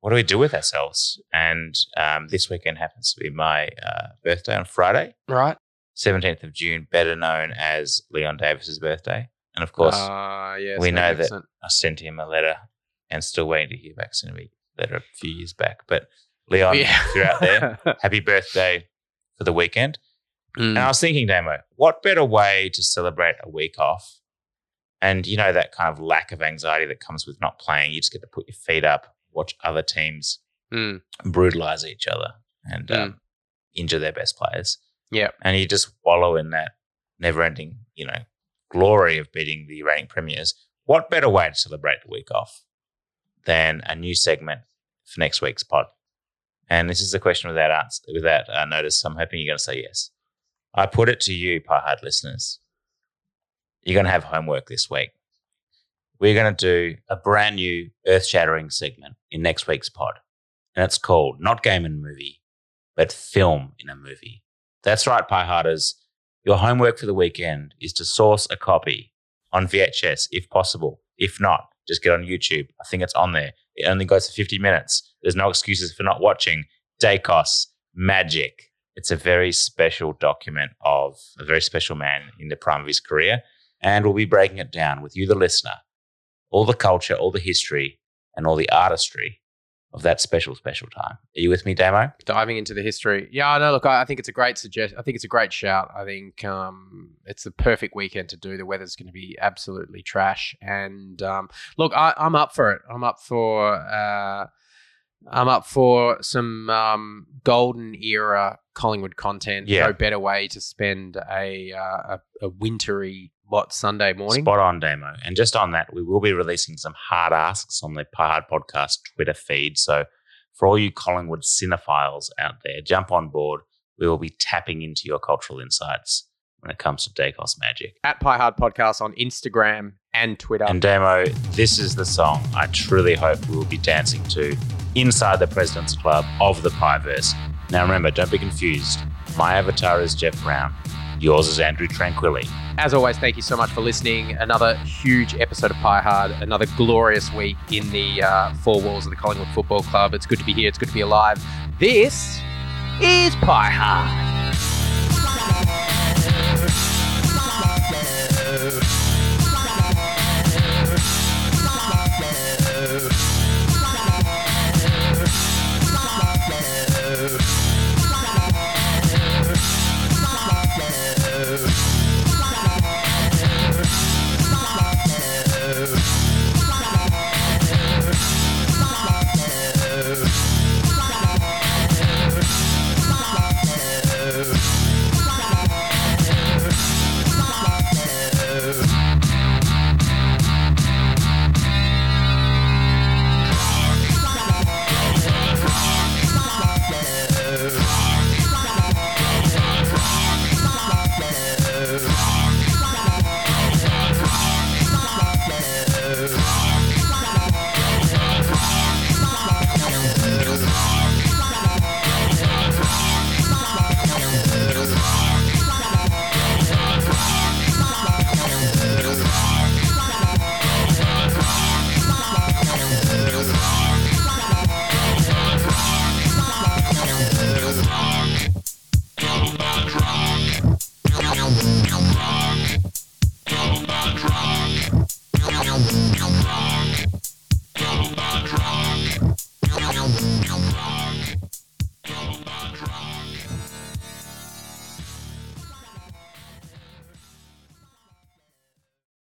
What do we do with ourselves? And um, this weekend happens to be my uh, birthday on Friday. Right. seventeenth of June, better known as Leon Davis's birthday. And, of course, uh, yes, we know that I sent him a letter and still waiting to hear back. Sent me a letter a few years back. But... Leon, yeah. If you're out there, happy birthday for the weekend. Mm. And I was thinking, Damo, what better way to celebrate a week off? And, you know, that kind of lack of anxiety that comes with not playing. You just get to put your feet up, watch other teams mm. brutalize each other and mm. um, injure their best players. Yeah. And you just wallow in that never-ending, you know, glory of beating the reigning premiers. What better way to celebrate a week off than a new segment for next week's pod? And this is a question without answer, without uh, notice. I'm hoping you're going to say yes. I put it to you, Pie Hard listeners. You're going to have homework this week. We're going to do a brand new earth-shattering segment in next week's pod. And it's called Not Game in a Movie, but Film in a Movie. That's right, Pie Harders. Your homework for the weekend is to source a copy on V H S if possible. If not, just get on YouTube. I think it's on there. It only goes for fifty minutes. There's no excuses for not watching. Daicos, magic. It's a very special document of a very special man in the prime of his career. And we'll be breaking it down with you, the listener, all the culture, all the history, and all the artistry of that special, special time. Are you with me, Damo? Diving into the history. Yeah, no, look, I think it's a great suggestion. I think it's a great shout. I think um, it's the perfect weekend to do. The weather's going to be absolutely trash. And um, look, I, I'm up for it. I'm up for uh, I'm up for some um, golden era Collingwood content. Yeah. No better way to spend a, uh, a, a wintry, what, Sunday morning? Spot on, Damo. And just on that, we will be releasing some hard asks on the Hard Podcast Twitter feed. So for all you Collingwood cinephiles out there, jump on board. We will be tapping into your cultural insights when it comes to Daicos magic. At Pie Hard Podcast on Instagram and Twitter. And Damo, this is the song I truly hope we will be dancing to inside the President's Club of the Pieverse. Now remember, don't be confused. My avatar is Jeff Brown. Yours is Andrew Tranquilli. As always, thank you so much for listening. Another huge episode of Pie Hard, another glorious week in the uh, four walls of the Collingwood Football Club. It's good to be here. It's good to be alive. This is Pie Hard.